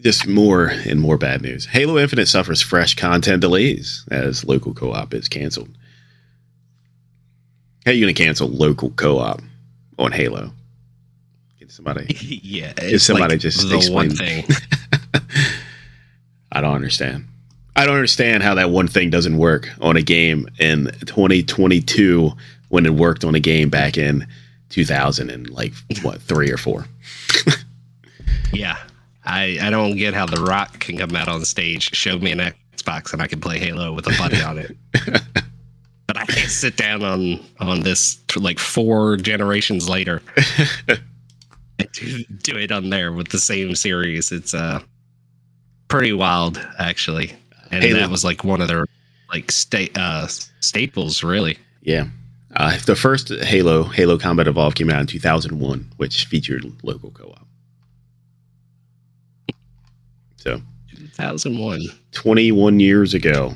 Just more and more bad news. Halo Infinite suffers fresh content delays as local co-op is canceled. How are you going to cancel local co-op on Halo? Can somebody, yeah, it's somebody like just the explain one thing. I don't understand. I don't understand how that one thing doesn't work on a game in twenty twenty-two when it worked on a game back in two thousand and like what three or four. yeah, I I don't get how The Rock can come out on stage, show me an Xbox, and I can play Halo with a buddy on it. But I can't sit down on on this like four generations later and do, do it on there with the same series. It's uh pretty wild actually, and Halo. That was like one of their like sta- uh, staples really. Yeah. Uh, the first Halo, Halo Combat Evolved, came out in two thousand one, which featured local co-op. So, two thousand one. twenty-one years ago,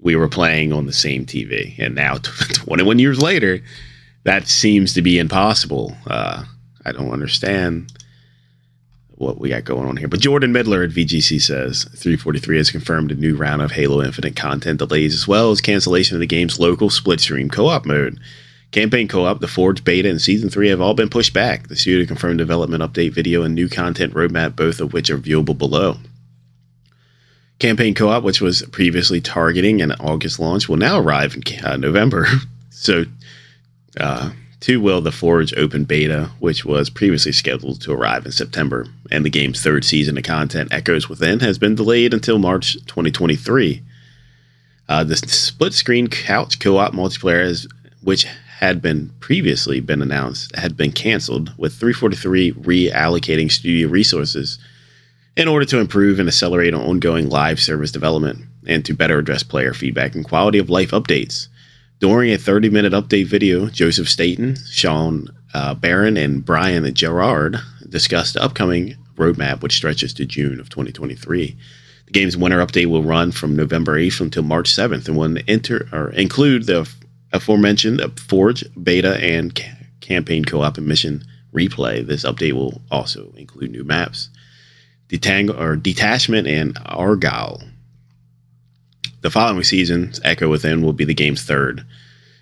we were playing on the same T V. And now, twenty-one years later, that seems to be impossible. Uh, I don't understand what we got going on here. But Jordan Midler at V G C says three forty-three has confirmed a new round of Halo Infinite content delays, as well as cancellation of the game's local split stream co-op mode. Campaign co-op, the Forge beta, and season three have all been pushed back. The studio confirmed development update video and new content roadmap, both of which are viewable below. Campaign co-op, which was previously targeting an August launch, will now arrive in uh, November. So, uh, Two will the Forge open beta, which was previously scheduled to arrive in September, and the game's third season of content, Echoes Within, has been delayed until March twenty twenty-three. Uh, the split-screen couch co-op multiplayer, is, which had been previously been announced, had been canceled, with three forty-three reallocating studio resources in order to improve and accelerate ongoing live service development and to better address player feedback and quality of life updates. During a thirty-minute update video, Joseph Staten, Sean uh, Barron, and Brian Gerard discussed the upcoming roadmap, which stretches to June of twenty twenty-three. The game's winter update will run from November eighth until March seventh and will enter, or include the aforementioned Forge beta and ca- campaign co-op and mission replay. This update will also include new maps, Detang- or Detachment and Argyle. The following season, Echo Within will be the game's third.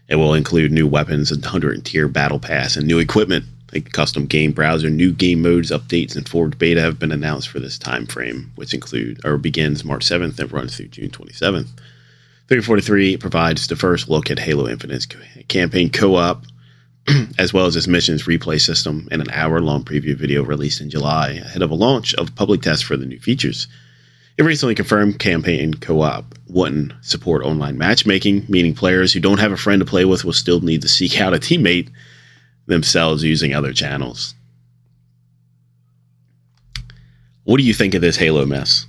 It will include new weapons, a one hundred tier battle pass, and new equipment. like custom game browser, new game modes, updates, and forward beta have been announced for this time frame, which include or begins March seventh and runs through June twenty-seventh. three forty-three provides the first look at Halo Infinite's campaign co-op, as well as its missions replay system, and an hour-long preview video released in July ahead of a launch of public tests for the new features. It recently confirmed campaign co-op wouldn't support online matchmaking, meaning players who don't have a friend to play with will still need to seek out a teammate themselves using other channels. What do you think of this Halo mess?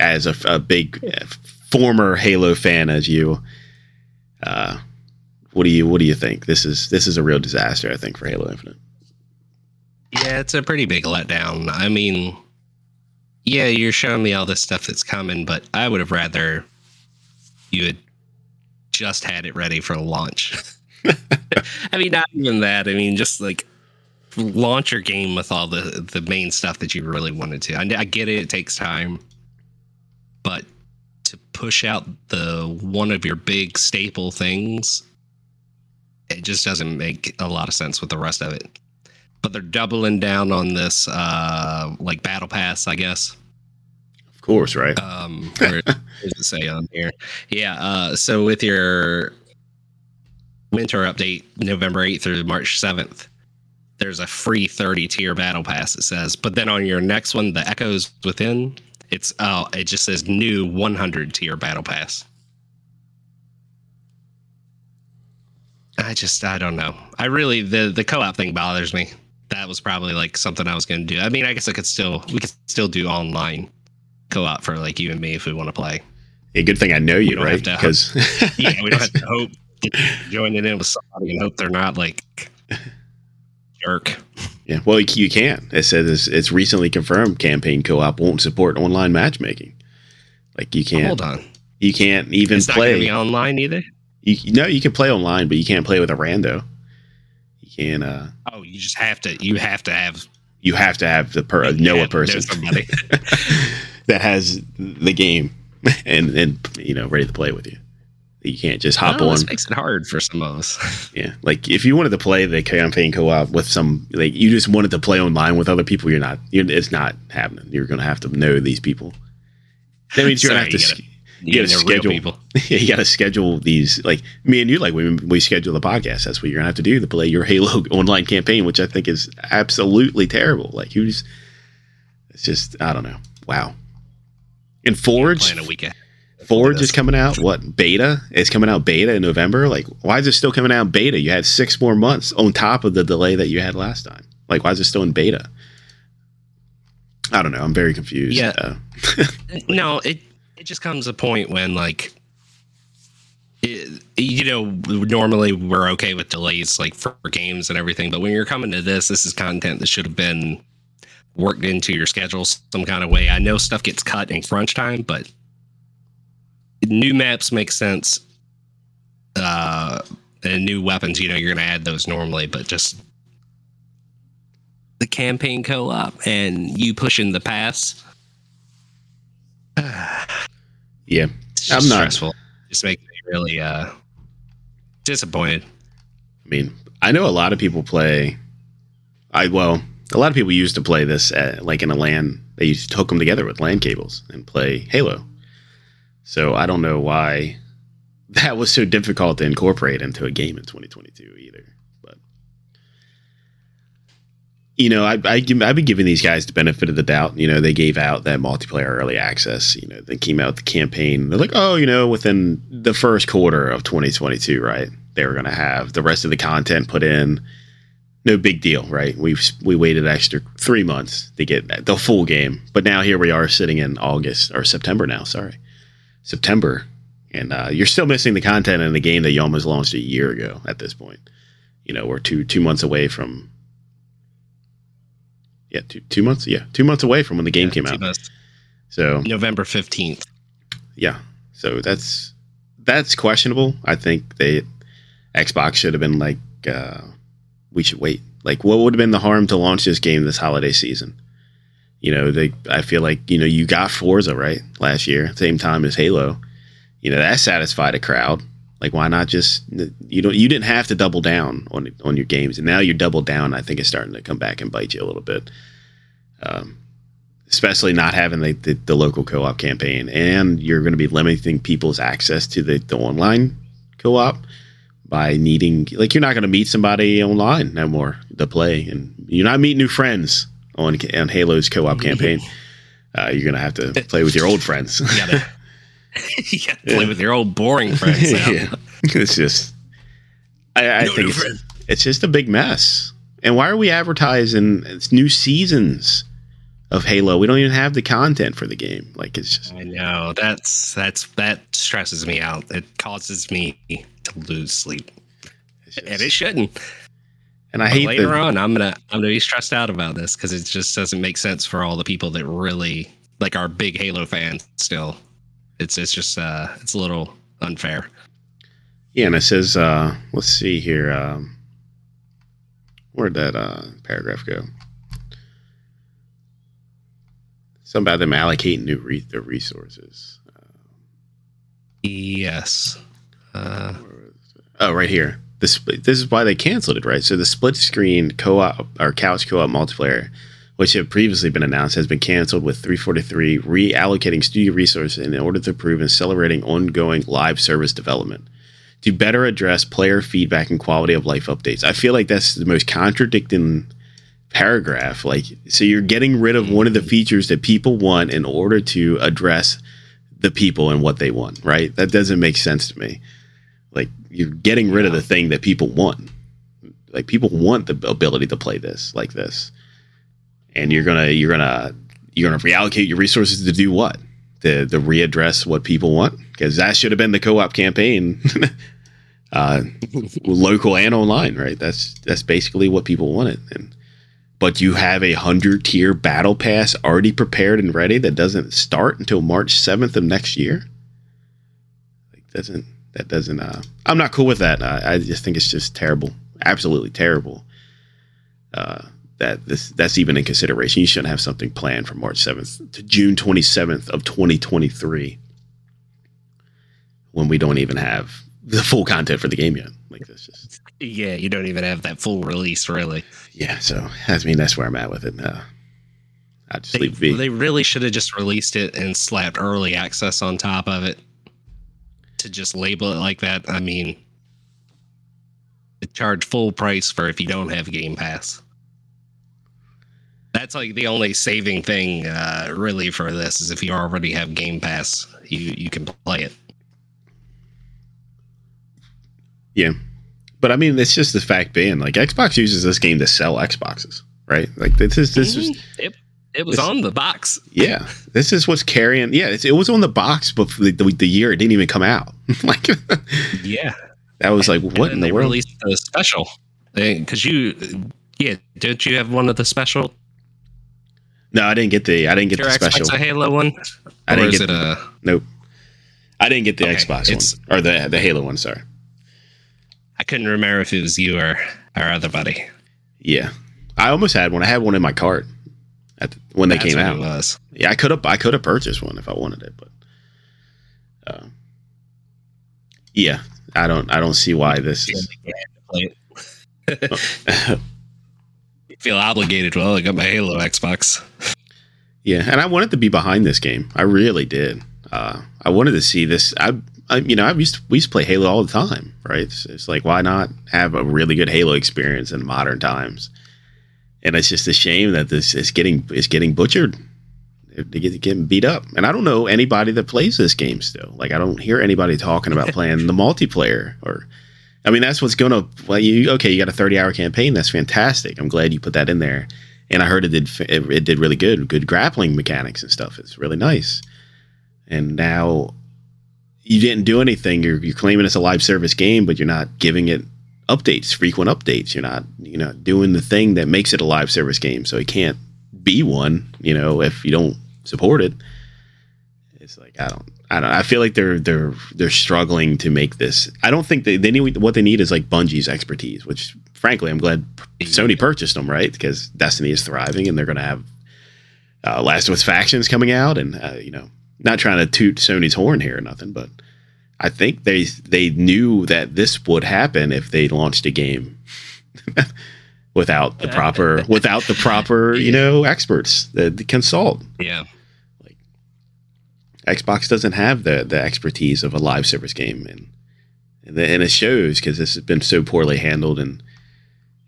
As a, a big uh, former Halo fan, as you, uh, what do you what do you think? This is this is a real disaster, I think, for Halo Infinite. Yeah, it's a pretty big letdown. I mean, yeah, you're showing me all this stuff that's coming, but I would have rather you had just had it ready for launch. I mean, not even that. I mean, just like launch your game with all the, the main stuff that you really wanted to. I, I get it. It takes time. But to push out the one of your big staple things, it just doesn't make a lot of sense with the rest of it. But they're doubling down on this, uh, like battle pass, I guess. Of course, right? Um, where does it say on here? Yeah. Uh, so with your winter update, November eighth through March seventh, there's a free thirty tier battle pass. It says, but then on your next one, the Echoes Within, it's uh, it just says new one hundred tier battle pass. I just, I don't know. I really the the co-op thing bothers me. That was probably like something I was going to do. I mean, I guess I could still, we could still do online co-op for like you and me if we want to play. A good thing I know you, right? Because yeah, we don't have to hope joining in with somebody and hope they're not like jerk. Yeah, well, you can. It says it's, it's recently confirmed campaign co-op won't support online matchmaking. Like you can't. Hold on. You can't even it's play. It's not going to be online either. You, no, you can play online, but you can't play with a rando. You can. Uh, oh, you just have to. You have to have. You have to have the per, know a person that has the game and and you know ready to play with you. You can't just hop oh, on. This makes it hard for some of us. Yeah, like if you wanted to play the campaign co-op with some, like you just wanted to play online with other people, you're not. You're, it's not happening. You're going to have to know these people. That means you're going to have to. You, you gotta schedule people. Yeah, you gotta schedule these. Like me and you, like we we schedule the podcast. That's what you're gonna have to do to play your Halo online campaign, which I think is absolutely terrible. Like who's? It's just I don't know. Wow. And Forge, a weekend. Forge is coming out. What beta? It's coming out beta in November. Like why is it still coming out in beta? You had six more months on top of the delay that you had last time. Like why is it still in beta? I don't know. I'm very confused. Yeah. Uh, no. It. It just comes a point when, like, it, you know, normally we're okay with delays, like, for games and everything. But when you're coming to this, this is content that should have been worked into your schedule some kind of way. I know stuff gets cut in crunch time, but new maps make sense. Uh, and new weapons, you know, you're going to add those normally. But just the campaign co-op and you pushing the pass. Yeah, it's just I'm not stressful. Just makes me really uh, disappointed. I mean, I know a lot of people play. I well, a lot of people used to play this at, like in a LAN. They used to hook them together with LAN cables and play Halo. So I don't know why that was so difficult to incorporate into a game in twenty twenty-two either. But you know, I, I I've been giving these guys the benefit of the doubt. You know, they gave out that multiplayer early access. You know, they came out with the campaign. They're like, oh, you know, within the first quarter of twenty twenty-two, right? They were going to have the rest of the content put in. No big deal, right? We've we waited an extra three months to get the full game, but now here we are sitting in August or September now. Sorry, September, and uh, you're still missing the content in the game that you almost launched a year ago. At this point, you know, we're two two months away from. Yeah, two, two months. Yeah, two months away from when the game yeah, came out. Months. So November fifteenth. Yeah, so that's that's questionable. I think they Xbox should have been like, uh, we should wait. Like, what would have been the harm to launch this game this holiday season? You know, they. I feel like you know you got Forza right last year, same time as Halo. You know that satisfied a crowd. Like, why not just, you don't, you didn't have to double down on on your games, and now you're double down. I think it's starting to come back and bite you a little bit, um, especially not having the, the, the local co-op campaign, and you're going to be limiting people's access to the, the online co-op by needing, like, you're not going to meet somebody online no more to play, and you're not meeting new friends on on Halo's co-op campaign. Uh, you're going to have to play with your old friends. Yeah. You got to play yeah. with your old boring friends now. Yeah. It's just, I, I no think it's, it's just a big mess. And why are we advertising it's new seasons of Halo? We don't even have the content for the game. Like, it's just, I know that's that's that stresses me out. It causes me to lose sleep, just, and it shouldn't. And I but hate later the, on. I'm gonna I'm gonna be stressed out about this because it just doesn't make sense for all the people that really like are big Halo fans still. It's it's just uh it's a little unfair. Yeah, and it says uh let's see here, um where'd that uh paragraph go? Something about them allocating new re- their resources. Uh, yes. Uh, oh, right here. This this is why they canceled it, right? So the split screen co-op or couch co-op multiplayer, which had previously been announced, has been canceled, with three forty-three reallocating studio resources in order to improve and accelerating ongoing live service development to better address player feedback and quality of life updates. I feel like that's the most contradicting paragraph. Like, so you're getting rid of one of the features that people want in order to address the people and what they want, right? That doesn't make sense to me. Like, you're getting rid yeah. of the thing that people want. Like, people want the ability to play this like this. And you're gonna you're gonna you're gonna reallocate your resources to do what? To to readdress what people want, because that should have been the co-op campaign, uh, local and online, right? That's that's basically what people wanted. And but you have a hundred tier battle pass already prepared and ready that doesn't start until March seventh of next year. Like, doesn't that doesn't? Uh, I'm not cool with that. Uh, I just think it's just terrible, absolutely terrible. Uh, that this that's even in consideration. You shouldn't have something planned from March seventh to June twenty-seventh of twenty twenty-three when we don't even have the full content for the game yet. Like, this just yeah you don't even have that full release, really. Yeah, so I mean, that's where I'm at with it. uh, I just they, leave it be. They really should have just released it and slapped early access on top of it to just label it like that. I mean, they charge full price for if you don't have Game Pass. That's like the only saving thing, uh, really, for this is if you already have Game Pass, you, you can play it. Yeah, but I mean, it's just the fact being like Xbox uses this game to sell Xboxes, right? Like, this is this is it, it was this, on the box. Yeah, this is what's carrying. Yeah, it's, it was on the box before the, the, the year it didn't even come out. Like, yeah, that was like what in the world? They released the special because you yeah, don't you have one of the special? No, I didn't get the. I didn't get Your the special. Xbox Halo one. I didn't or is get it a nope. I didn't get the okay, Xbox one or the the Halo one. Sorry, I couldn't remember if it was you or our other buddy. Yeah, I almost had one. I had one in my cart at the, when That's they came out. It was. Yeah, I could have. I could have purchased one if I wanted it, but uh, yeah, I don't. I don't see why this is. Feel obligated. Well, I got my Halo Xbox. Yeah, and I wanted to be behind this game. I really did. Uh, I wanted to see this. I, I you know, I used to, we used to play Halo all the time, right? It's, it's like, why not have a really good Halo experience in modern times? And it's just a shame that this is getting is getting butchered. They get getting beat up, and I don't know anybody that plays this game still. Like, I don't hear anybody talking about playing the multiplayer or. I mean, that's what's going to, well, you, okay, you got a thirty hour campaign. That's fantastic. I'm glad you put that in there. And I heard it did, it, it did really good, good grappling mechanics and stuff. It's really nice. And now you didn't do anything. You're, you're claiming it's a live service game, but you're not giving it updates, frequent updates. You're not, you know, doing the thing that makes it a live service game. So it can't be one, you know, if you don't support it. It's like, I don't, I don't. I feel like they're they're they're struggling to make this. I don't think they they need what they need is like Bungie's expertise, which frankly I'm glad Sony purchased them, right? Because Destiny is thriving, and they're going to have uh, Last of Us factions coming out, and uh, you know, not trying to toot Sony's horn here or nothing, but I think they they knew that this would happen if they launched a game without the proper without the proper you know experts that they consult. Yeah, like Xbox doesn't have the the expertise of a live service game, and and, the, and it shows because this has been so poorly handled, and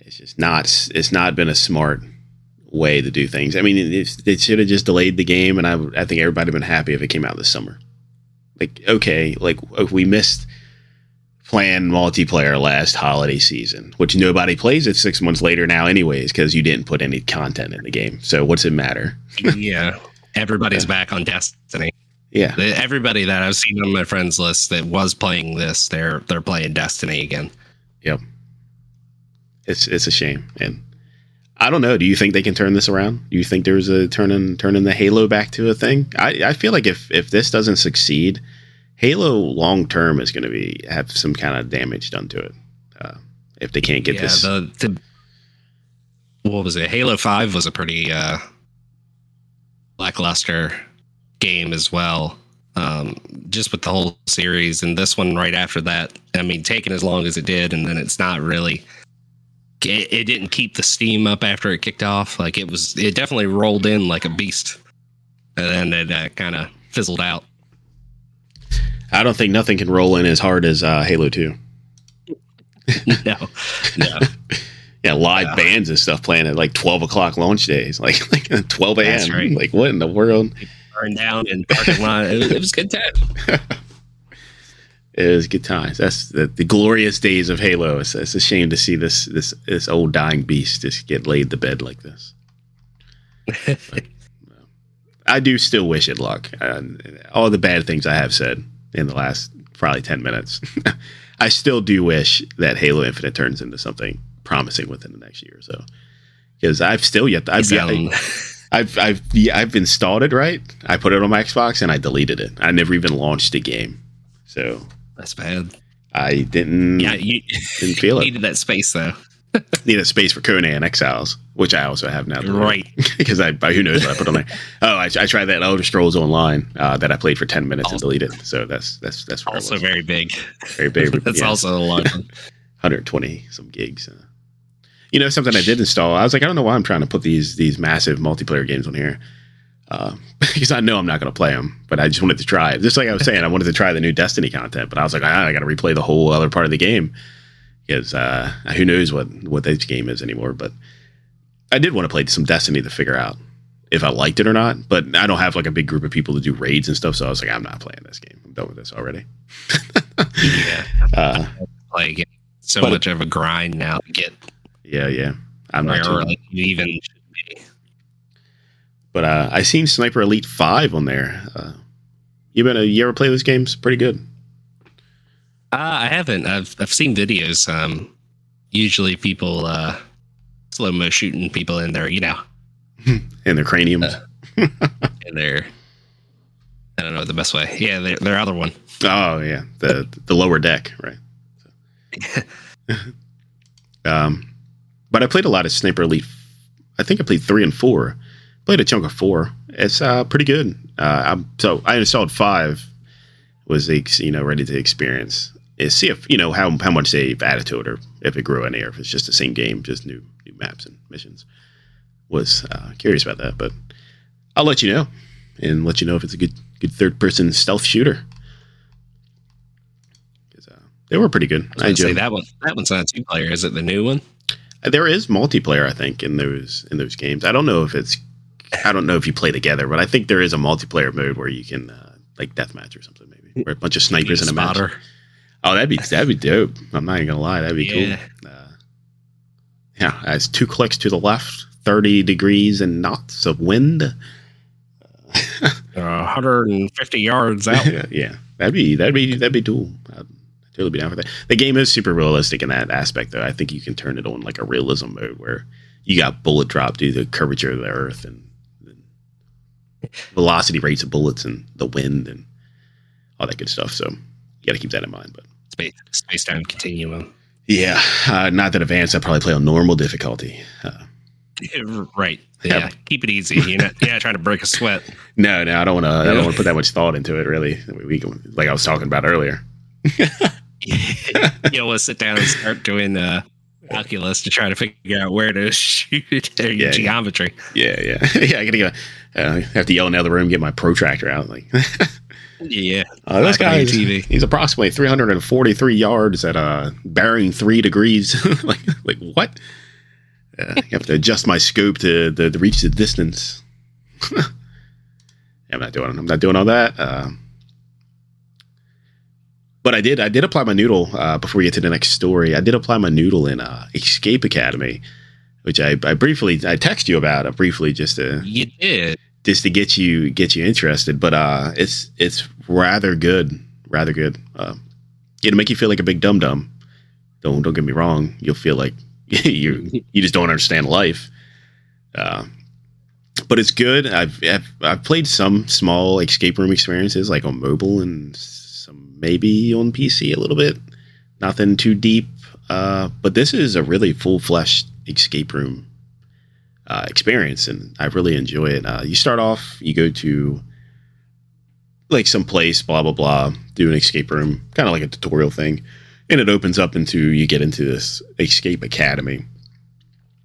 it's just not it's not been a smart way to do things. I mean, it, it should have just delayed the game, and I I think everybody would have been happy if it came out this summer. Like, okay, like we missed playing multiplayer last holiday season, which nobody plays it six months later now anyways, because you didn't put any content in the game. So what's it matter? Yeah. Everybody's yeah. back on Destiny. Yeah. Everybody that I've seen on my friends list that was playing this, they're they're playing Destiny again. Yep. It's it's a shame. And I don't know. Do you think they can turn this around? Do you think there's a turning turning the Halo back to a thing? I, I feel like if, if this doesn't succeed, Halo long term is going to be have some kind of damage done to it uh, if they can't get yeah, this. The, the, what was it? Halo five was a pretty uh, lackluster game as well, um, just with the whole series, and this one right after that. I mean, taking as long as it did, and then it's not really. It, it didn't keep the steam up after it kicked off. Like it was, it definitely rolled in like a beast, and then it uh, kind of fizzled out. I don't think nothing can roll in as hard as uh, Halo two. No, no. Yeah, live yeah. bands and stuff playing at like twelve o'clock launch days, like like twelve a m. Right. Like what in the world? Burned down in parking lot. It was, it was good time. It was good times. That's the, the glorious days of Halo. It's, it's a shame to see this this this old dying beast just get laid to bed like this. But, no. I do still wish it luck. Uh, all the bad things I have said in the last probably ten minutes, I still do wish that Halo Infinite turns into something promising within the next year or so. Because I've still yet to, I've, I, I've I've yeah, I've installed it, right? I put it on my Xbox and I deleted it. I never even launched the game. So. That's bad. I didn't, yeah, you, didn't feel it. Needed that space, though. Needed space for Conan Exiles, which I also have now. Right. Because I, who knows what I put on there. Oh, I, I tried that Elder Scrolls Online uh, that I played for ten minutes also, and deleted. So that's that's that's also very big. Very big. That's yeah. also a lot. one hundred twenty some gigs. Uh, you know, something I did install. I was like, I don't know why I'm trying to put these these massive multiplayer games on here. Uh, because I know I'm not going to play them, but I just wanted to try it. Just like I was saying, I wanted to try the new Destiny content, but I was like, ah, I got to replay the whole other part of the game because uh, who knows what, what this game is anymore. But I did want to play some Destiny to figure out if I liked it or not, but I don't have like a big group of people to do raids and stuff. So I was like, I'm not playing this game. I'm done with this already. Yeah. Uh, like so much it, of a grind now to get. Yeah. Yeah. I'm not too like even. But uh, I seen Sniper Elite five on there. Uh, you been a, you ever play those games? Pretty good. Uh, I haven't. I've I've seen videos. Um, usually people uh, slow mo shooting people in their, you know, in their craniums, uh, in their. I don't know the best way. Yeah, their their other one. Oh yeah, the the lower deck, right? um, but I played a lot of Sniper Elite. I think I played three and four. Played a chunk of four. It's uh, pretty good. Uh, I'm, so I installed five. Was you know ready to experience is see if you know how how much they've added to it, or if it grew any, or if it's just the same game, just new new maps and missions. Was uh, curious about that, but I'll let you know and let you know if it's a good good third person stealth shooter. Because uh, they were pretty good. I, I say that one. That one's not two player. Is it the new one? There is multiplayer, I think, in those in those games. I don't know if it's. I don't know if you play together, but I think there is a multiplayer mode where you can uh, like deathmatch or something, maybe, where a bunch of snipers in a match. Oh, that'd be that'd be dope. I'm not even gonna lie, that'd be yeah. cool. Uh, yeah, it's two clicks to the left, thirty degrees and knots of wind, uh, uh, one hundred fifty yards out. yeah, yeah, that'd be that'd be that'd be cool. I'd totally be down for that. The game is super realistic in that aspect, though. I think you can turn it on like a realism mode where you got bullet drop due to the curvature of the earth and. Velocity rates of bullets and the wind and all that good stuff. So you got to keep that in mind. But space, space time continuum. Yeah, uh, not that advanced. I probably play on normal difficulty. Uh, right. Yeah. yeah. Keep it easy. You're not, you're not trying to break a sweat. No, no. I don't want to. I don't want to put that much thought into it. Really, we, we like I was talking about earlier. You'll know, sit down and start doing uh, calculus to try to figure out where to shoot their yeah, geometry. Yeah, yeah, yeah. I gotta get. A, uh, have to yell in the other room, get my protractor out. Like, yeah, uh, this guy. Is, he's approximately three hundred forty-three yards at uh, bearing three degrees. like, like what? Uh, I have to adjust my scope to to, to reach the distance. yeah, I'm not doing. I'm not doing all that. Uh, But I did I did apply my noodle uh, before we get to the next story. I did apply my noodle in uh, Escape Academy, which I, I briefly I texted you about. I briefly just to you did. just to get you get you interested. But uh, it's it's rather good, rather good. Uh, it'll make you feel like a big dum dum. Don't don't get me wrong. You'll feel like you you just don't understand life. Uh, but it's good. I've, I've I've played some small escape room experiences like on mobile and. Maybe on P C a little bit, nothing too deep. Uh, but this is a really full-fleshed escape room uh, experience, and I really enjoy it. Uh, you start off, you go to like some place, blah blah blah, do an escape room, kind of like a tutorial thing, and it opens up into you get into this Escape Academy,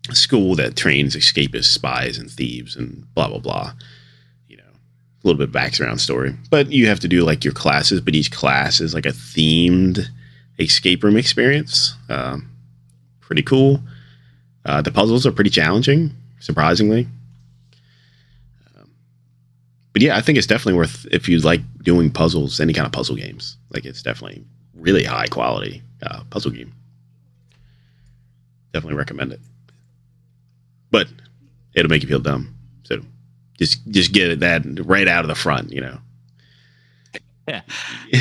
a school that trains escapist spies and thieves and blah blah blah. A little bit of background story, but you have to do like your classes, but each class is like a themed escape room experience. Um, pretty cool. Uh, the puzzles are pretty challenging, surprisingly. Um, but yeah, I think it's definitely worth, if you like doing puzzles, any kind of puzzle games, like it's definitely really high quality uh, puzzle game. Definitely recommend it, but it'll make you feel dumb. So Just just get that right out of the front, you know. Yeah.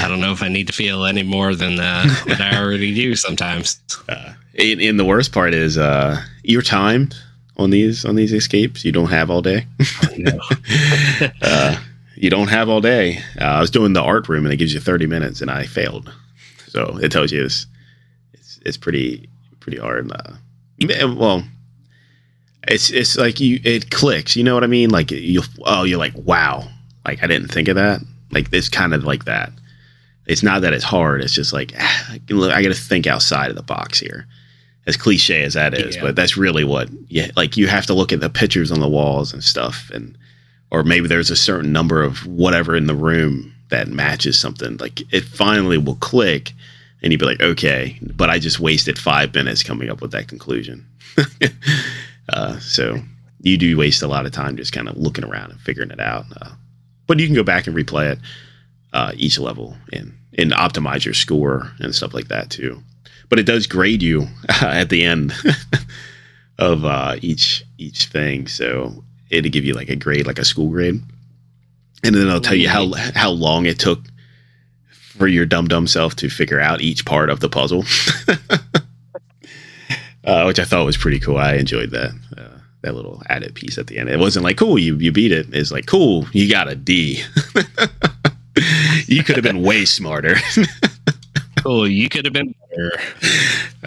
I don't know if I need to feel any more than uh, what I already do sometimes. Uh, and, and the worst part is uh, you're timed on these on these escapes. You don't have all day. Oh, no. uh, you don't have all day. Uh, I was doing the art room, and it gives you thirty minutes, and I failed. So it tells you it's it's, it's pretty pretty hard. Uh, well. It's it's like you it clicks, you know what I mean? Like you oh you're like wow, like I didn't think of that. Like it's kind of like that. It's not that it's hard. It's just like ah, I got to think outside of the box here. As cliche as that is, yeah. But that's really what yeah. Like you have to look at the pictures on the walls and stuff, and or maybe there's a certain number of whatever in the room that matches something. Like it finally will click, and you'd be like okay, but I just wasted five minutes coming up with that conclusion. Uh, so you do waste a lot of time just kind of looking around and figuring it out. Uh, but you can go back and replay it uh, each level and, and optimize your score and stuff like that too. But it does grade you uh, at the end of uh, each each thing. So it'll give you like a grade, like a school grade. And then it'll tell you how how long it took for your dum-dum self to figure out each part of the puzzle. Uh, which I thought was pretty cool. I enjoyed that uh, that little added piece at the end. It wasn't like, cool, you, you beat it. It's like, cool, you got a D. You could have been way smarter. Cool, you could have been better.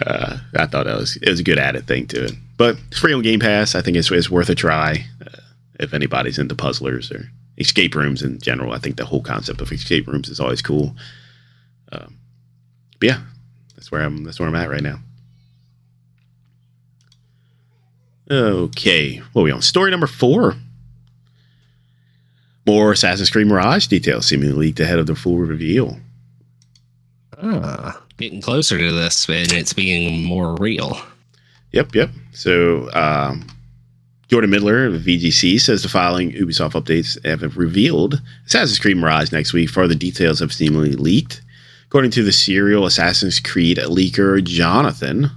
Uh, I thought that was, it was a good added thing to it. But it's free on Game Pass. I think it's, it's worth a try uh, if anybody's into puzzlers or escape rooms in general. I think the whole concept of escape rooms is always cool. Um, but yeah, that's where I'm. that's where I'm at right now. Okay, what are we on? Story number four. More Assassin's Creed Mirage details seemingly leaked ahead of the full reveal. Ah, getting closer to this, and it's being more real. Yep, yep. So, um, Jordan Midler of V G C says the following Ubisoft updates have revealed Assassin's Creed Mirage next week. Further details have seemingly leaked. According to the serial Assassin's Creed leaker Jonathan,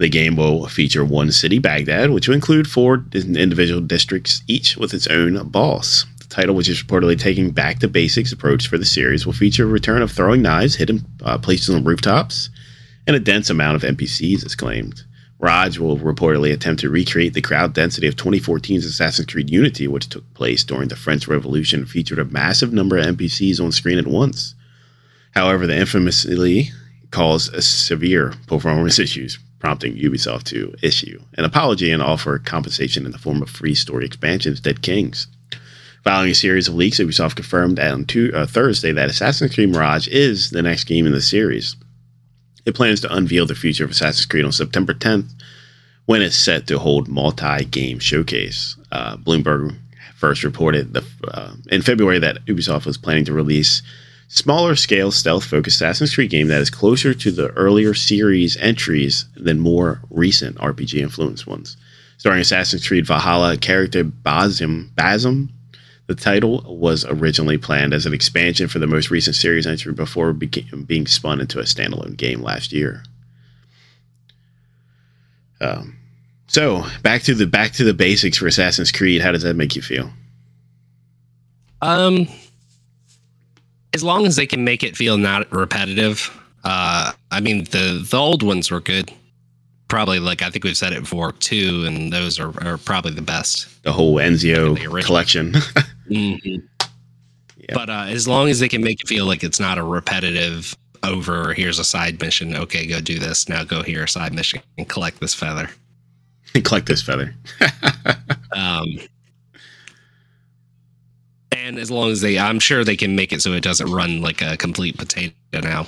the game will feature one city, Baghdad, which will include four individual districts, each with its own boss. The title, which is reportedly taking back to basics approach for the series, will feature a return of throwing knives hidden uh, places on rooftops and a dense amount of N P Cs, as claimed. Mirage will reportedly attempt to recreate the crowd density of twenty fourteen's Assassin's Creed Unity, which took place during the French Revolution and featured a massive number of N P Cs on screen at once. However, the infamously caused a severe performance issues, prompting Ubisoft to issue an apology and offer compensation in the form of free story expansions, Dead Kings. Following a series of leaks, Ubisoft confirmed on two, uh, Thursday that Assassin's Creed Mirage is the next game in the series. It plans to unveil the future of Assassin's Creed on September tenth, when it's set to hold multi-game showcase. Uh, Bloomberg first reported the, uh, in February that Ubisoft was planning to release smaller-scale, stealth-focused Assassin's Creed game that is closer to the earlier series entries than more recent R P G-influenced ones. Starring Assassin's Creed Valhalla character Basim, Basim, the title was originally planned as an expansion for the most recent series entry before became, being spun into a standalone game last year. Um, so back to the back to the basics for Assassin's Creed. How does that make you feel? Um, as long as they can make it feel not repetitive. Uh, I mean, the the old ones were good. Probably, like, I think we've said it before, two, and those are, are probably the best. The whole Enzio the collection. Mm-hmm. Yeah. But uh, as long as they can make it feel like it's not a repetitive, over, here's a side mission, okay, go do this, now go here, side mission, and collect this feather. And collect this feather. um, and as long as they, I'm sure they can make it so it doesn't run like a complete potato now.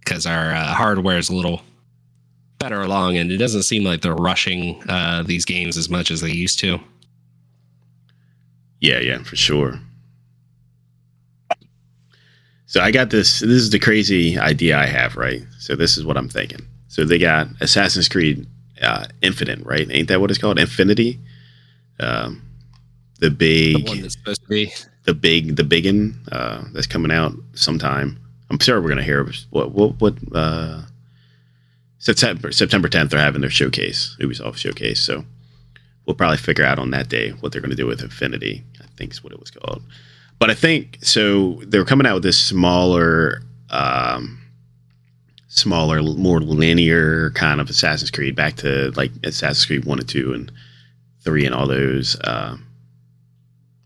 Because our uh, hardware is a little better along, and it doesn't seem like they're rushing uh, these games as much as they used to. Yeah, yeah, for sure. So I got this. This is the crazy idea I have, right? So this is what I'm thinking. So they got Assassin's Creed uh, Infinite, right? Ain't that what it's called? Infinity. Um, the big, the one that's supposed to be the big, the biggin uh, that's coming out sometime. I'm sure we're gonna hear what what what. Uh, September September tenth, they're having their showcase, Ubisoft showcase. So we'll probably figure out on that day what they're going to do with Infinity, I think is what it was called. But I think, so they're coming out with this smaller, um, smaller, more linear kind of Assassin's Creed, back to like Assassin's Creed one and two and three and all those, uh,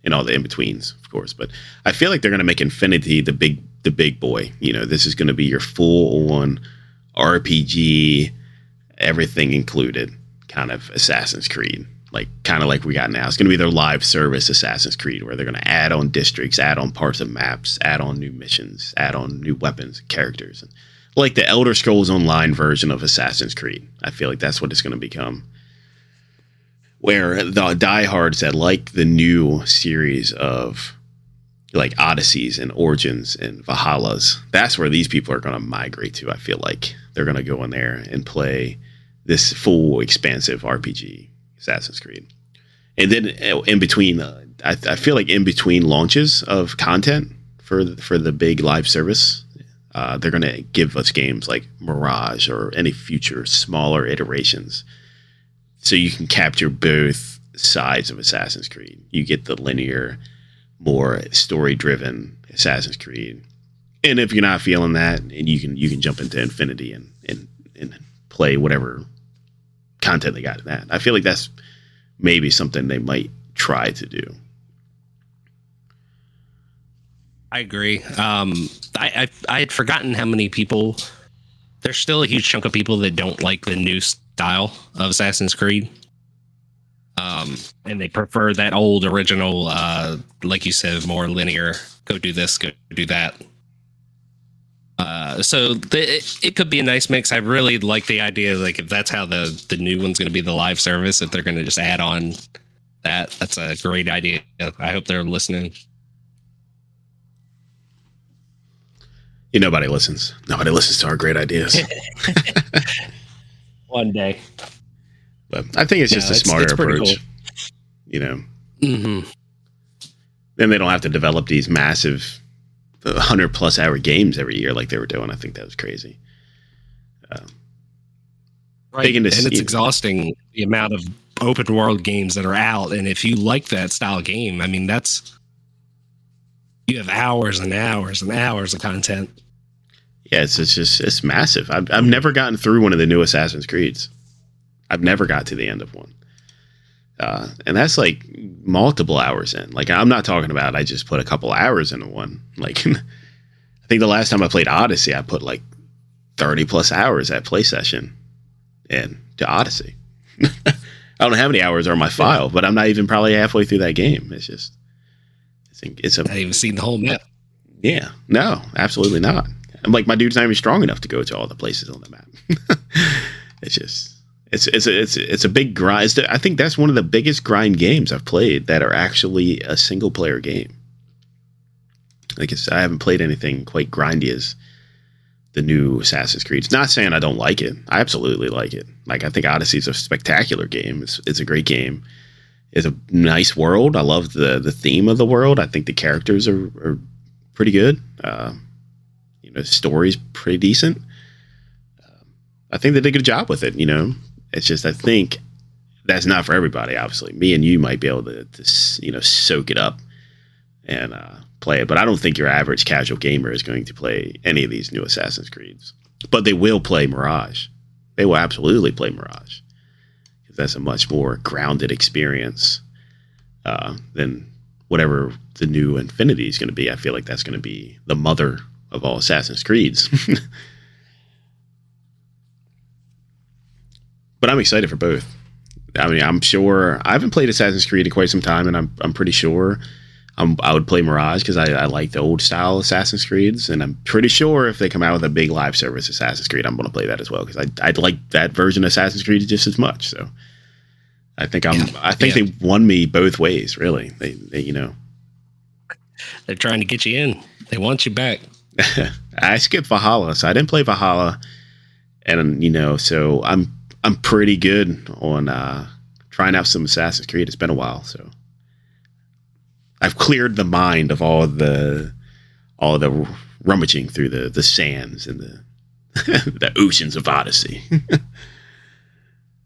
and all the in-betweens, of course. But I feel like they're going to make Infinity the big, the big boy. You know, this is going to be your full-on R P G, everything included, kind of Assassin's Creed, like kind of like we got now. It's going to be their live service Assassin's Creed, where they're going to add on districts, add on parts of maps, add on new missions, add on new weapons and characters, and like the Elder Scrolls Online version of Assassin's Creed. I feel like that's what it's going to become, where the diehards that like the new series of like Odysseys and Origins and Valhallas, that's where these people are going to migrate to. I feel like they're going to go in there and play this full, expansive R P G Assassin's Creed. And then in between, uh, I, I feel like in between launches of content for the, for the big live service, uh, they're going to give us games like Mirage or any future smaller iterations. So you can capture both sides of Assassin's Creed. You get the linear, more story-driven Assassin's Creed, and if you're not feeling that, and you can you can jump into Infinity and and and play whatever content they got in that. I feel like that's maybe something they might try to do. I agree. Um, I, I I had forgotten how many people. There's still a huge chunk of people that don't like the new style of Assassin's Creed. Um, and they prefer that old original, uh, like you said, more linear, go do this, go do that. Uh, so th- it could be a nice mix. I really like the idea, like if that's how the, the new one's going to be the live service, if they're going to just add on that, that's a great idea. I hope they're listening. You, nobody listens. Nobody listens to our great ideas. One day. But I think it's just no, a smarter it's, it's approach, cool. You know. Mm-hmm. Then they don't have to develop these massive one hundred plus hour games every year like they were doing. I think that was crazy. Uh, right. And it's exhausting, the amount of open world games that are out. And if you like that style game, I mean, that's, you have hours and hours and hours of content. Yeah, it's, it's just, it's massive. I've, I've never gotten through one of the new Assassin's Creeds. I've never got to the end of one. Uh, and that's like multiple hours in. Like, I'm not talking about I just put a couple hours into one. Like, I think the last time I played Odyssey, I put like thirty plus hours at play session in to Odyssey. I don't know how many hours are in my file, but I'm not even probably halfway through that game. It's just, think it's a. I haven't even seen the whole map. Yeah, no, absolutely not. I'm like, my dude's not even strong enough to go to all the places on the map. It's just, it's it's a, it's it's a big grind. I think that's one of the biggest grind games I've played that are actually a single player game. Like I said, I haven't played anything quite grindy as the new Assassin's Creed. It's not saying I don't like it. I absolutely like it. Like, I think Odyssey is a spectacular game. It's it's a great game. It's a nice world. I love the the theme of the world. I think the characters are, are pretty good. Uh, you know, the story's pretty decent. Uh, I think they did a good job with it. You know, it's just, I think that's not for everybody. Obviously, me and you might be able to, to you know, soak it up and uh, play it. But I don't think your average casual gamer is going to play any of these new Assassin's Creeds. But they will play Mirage. They will absolutely play Mirage. That's a much more grounded experience uh, than whatever the new Infinity is going to be. I feel like that's going to be the mother of all Assassin's Creeds. But I'm excited for both. I mean, I'm sure I haven't played Assassin's Creed in quite some time, and I'm I'm pretty sure I'm, I would play Mirage because I, I like the old style Assassin's Creeds, and I'm pretty sure if they come out with a big live service Assassin's Creed, I'm going to play that as well because I I'd like that version of Assassin's Creed just as much. So I think I'm yeah. I think yeah. they won me both ways. Really, they, they you know they're trying to get you in. They want you back. I skipped Valhalla, so I didn't play Valhalla, and you know, so I'm I'm pretty good on uh, trying out some Assassin's Creed. It's been a while, so. I've cleared the mind of all the all the rummaging through the, the sands and the the oceans of Odyssey.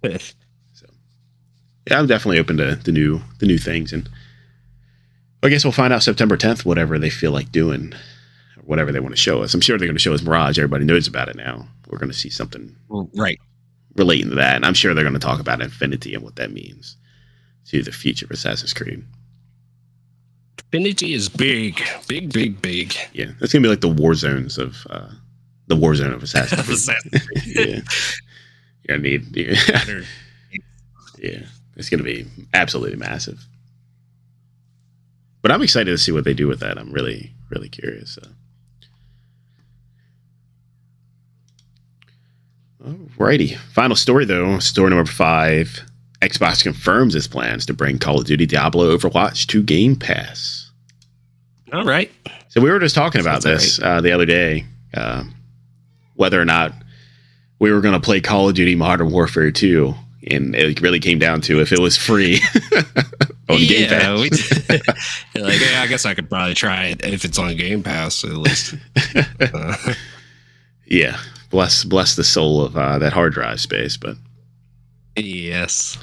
So, yeah, I'm definitely open to the new the new things, and I guess we'll find out September tenth whatever they feel like doing, whatever they want to show us. I'm sure they're going to show us Mirage. Everybody knows about it now. We're going to see something right relating to that, and I'm sure they're going to talk about Infinity and what that means to the future of Assassin's Creed. Infinity is big, big, big, big. Yeah, that's gonna be like the war zones of uh, the war zone of Assassin's Creed. Yeah, you're gonna need. You're yeah, it's gonna be absolutely massive. But I'm excited to see what they do with that. I'm really, really curious. So. Alrighty, final story though. Story number five. Xbox confirms its plans to bring Call of Duty, Diablo, Overwatch to Game Pass. All right. So we were just talking about That's this right. uh, the other day, uh, whether or not we were going to play Call of Duty Modern Warfare two, and it really came down to if it was free on yeah, Game Pass. We did. Like, yeah, I guess I could probably try it if it's on Game Pass at least. Uh. Yeah, bless bless the soul of uh, that hard drive space, but. Yes.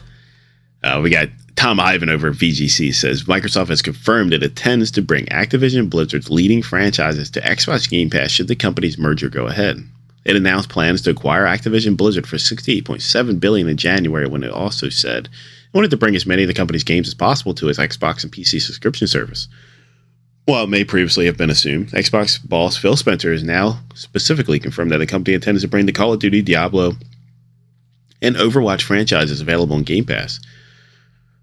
Uh, we got Tom Ivan over at V G C says, Microsoft has confirmed it intends to bring Activision Blizzard's leading franchises to Xbox Game Pass should the company's merger go ahead. It announced plans to acquire Activision Blizzard for sixty-eight point seven billion dollars in January when it also said it wanted to bring as many of the company's games as possible to its Xbox and P C subscription service. While it may previously have been assumed, Xbox boss Phil Spencer has now specifically confirmed that the company intends to bring the Call of Duty, Diablo, and Overwatch franchises available on Game Pass.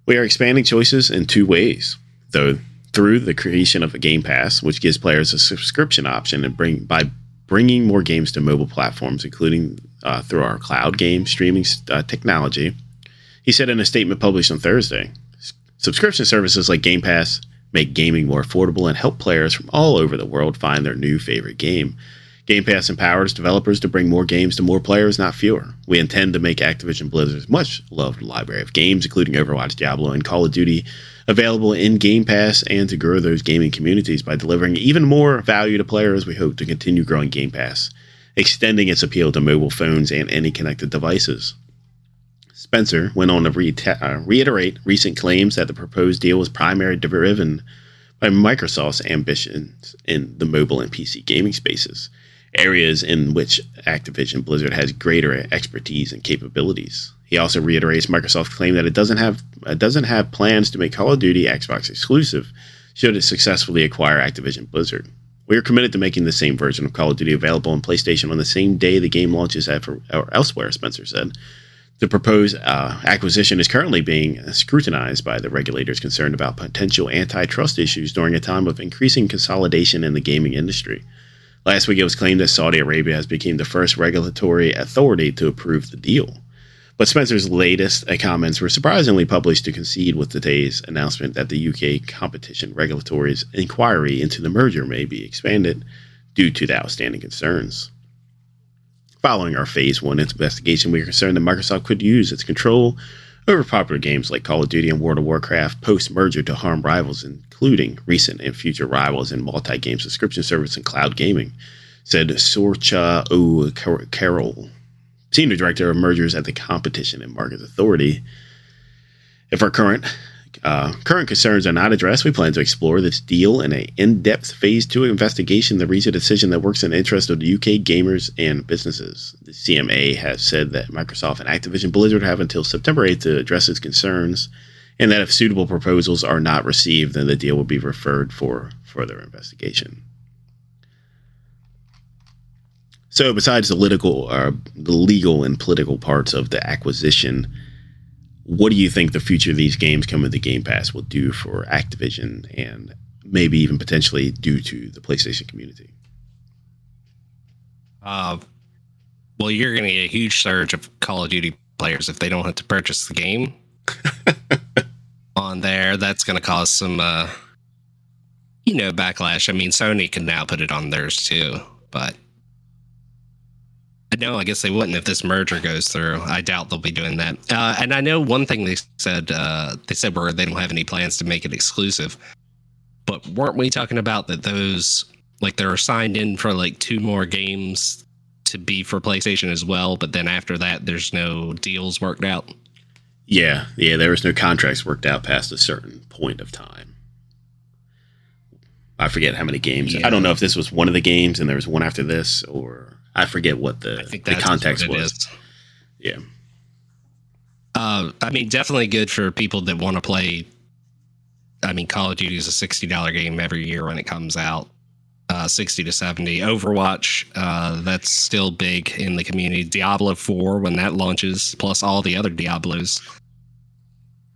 We are expanding choices in two ways, though, through the creation of a Game Pass, which gives players a subscription option, and bring by bringing more games to mobile platforms, including uh, through our cloud game streaming uh, technology. He said in a statement published on Thursday, subscription services like Game Pass make gaming more affordable and help players from all over the world find their new favorite game. Game Pass empowers developers to bring more games to more players, not fewer. We intend to make Activision Blizzard's much-loved library of games, including Overwatch, Diablo, and Call of Duty, available in Game Pass, and to grow those gaming communities by delivering even more value to players. We hope to continue growing Game Pass, extending its appeal to mobile phones and any connected devices. Spencer went on to re- uh, reiterate recent claims that the proposed deal was primarily driven by Microsoft's ambitions in the mobile and P C gaming spaces, areas in which Activision Blizzard has greater expertise and capabilities. He also reiterates Microsoft's claim that it doesn't have it doesn't have plans to make Call of Duty Xbox exclusive should it successfully acquire Activision Blizzard. We are committed to making the same version of Call of Duty available on PlayStation on the same day the game launches or elsewhere, Spencer said. The proposed uh, acquisition is currently being scrutinized by the regulators concerned about potential antitrust issues during a time of increasing consolidation in the gaming industry. Last week, it was claimed that Saudi Arabia has become the first regulatory authority to approve the deal. But Spencer's latest comments were surprisingly published to concede with today's announcement that the U K Competition Regulatory's inquiry into the merger may be expanded due to the outstanding concerns. Following our Phase one investigation, we are concerned that Microsoft could use its control over popular games like Call of Duty and World of Warcraft post-merger to harm rivals, including recent and future rivals in multi-game subscription service and cloud gaming, said Sorcha O'Carroll, Senior Director of Mergers at the Competition and Markets Authority. If our current uh, current concerns are not addressed, we plan to explore this deal in an in-depth Phase two investigation that reaches a decision that works in the interest of the U K gamers and businesses. The C M A has said that Microsoft and Activision Blizzard have until September eighth to address its concerns, and that if suitable proposals are not received, then the deal will be referred for further investigation. So besides the legal, uh, the legal and political parts of the acquisition, what do you think the future of these games coming to the Game Pass will do for Activision and maybe even potentially due to the PlayStation community? Uh, well, you're going to get a huge surge of Call of Duty players if they don't have to purchase the game on there. That's going to cause some, uh, you know, backlash. I mean, Sony can now put it on theirs too, but no, I guess they wouldn't if this merger goes through. I doubt they'll be doing that. Uh, and I know one thing they said, uh, they said were they don't have any plans to make it exclusive. But weren't we talking about that those, like they're signed in for like two more games to be for PlayStation as well, but then after that, there's no deals worked out? Yeah, yeah, there was no contracts worked out past a certain point of time. I forget how many games. Yeah. I don't know if this was one of the games and there was one after this or... I forget what the, the context was. Is. Yeah. Uh, I mean, definitely good for people that want to play. I mean, Call of Duty is a sixty dollars game every year when it comes out, uh, sixty to seventy. Overwatch, uh, that's still big in the community. Diablo four, when that launches, plus all the other Diablos.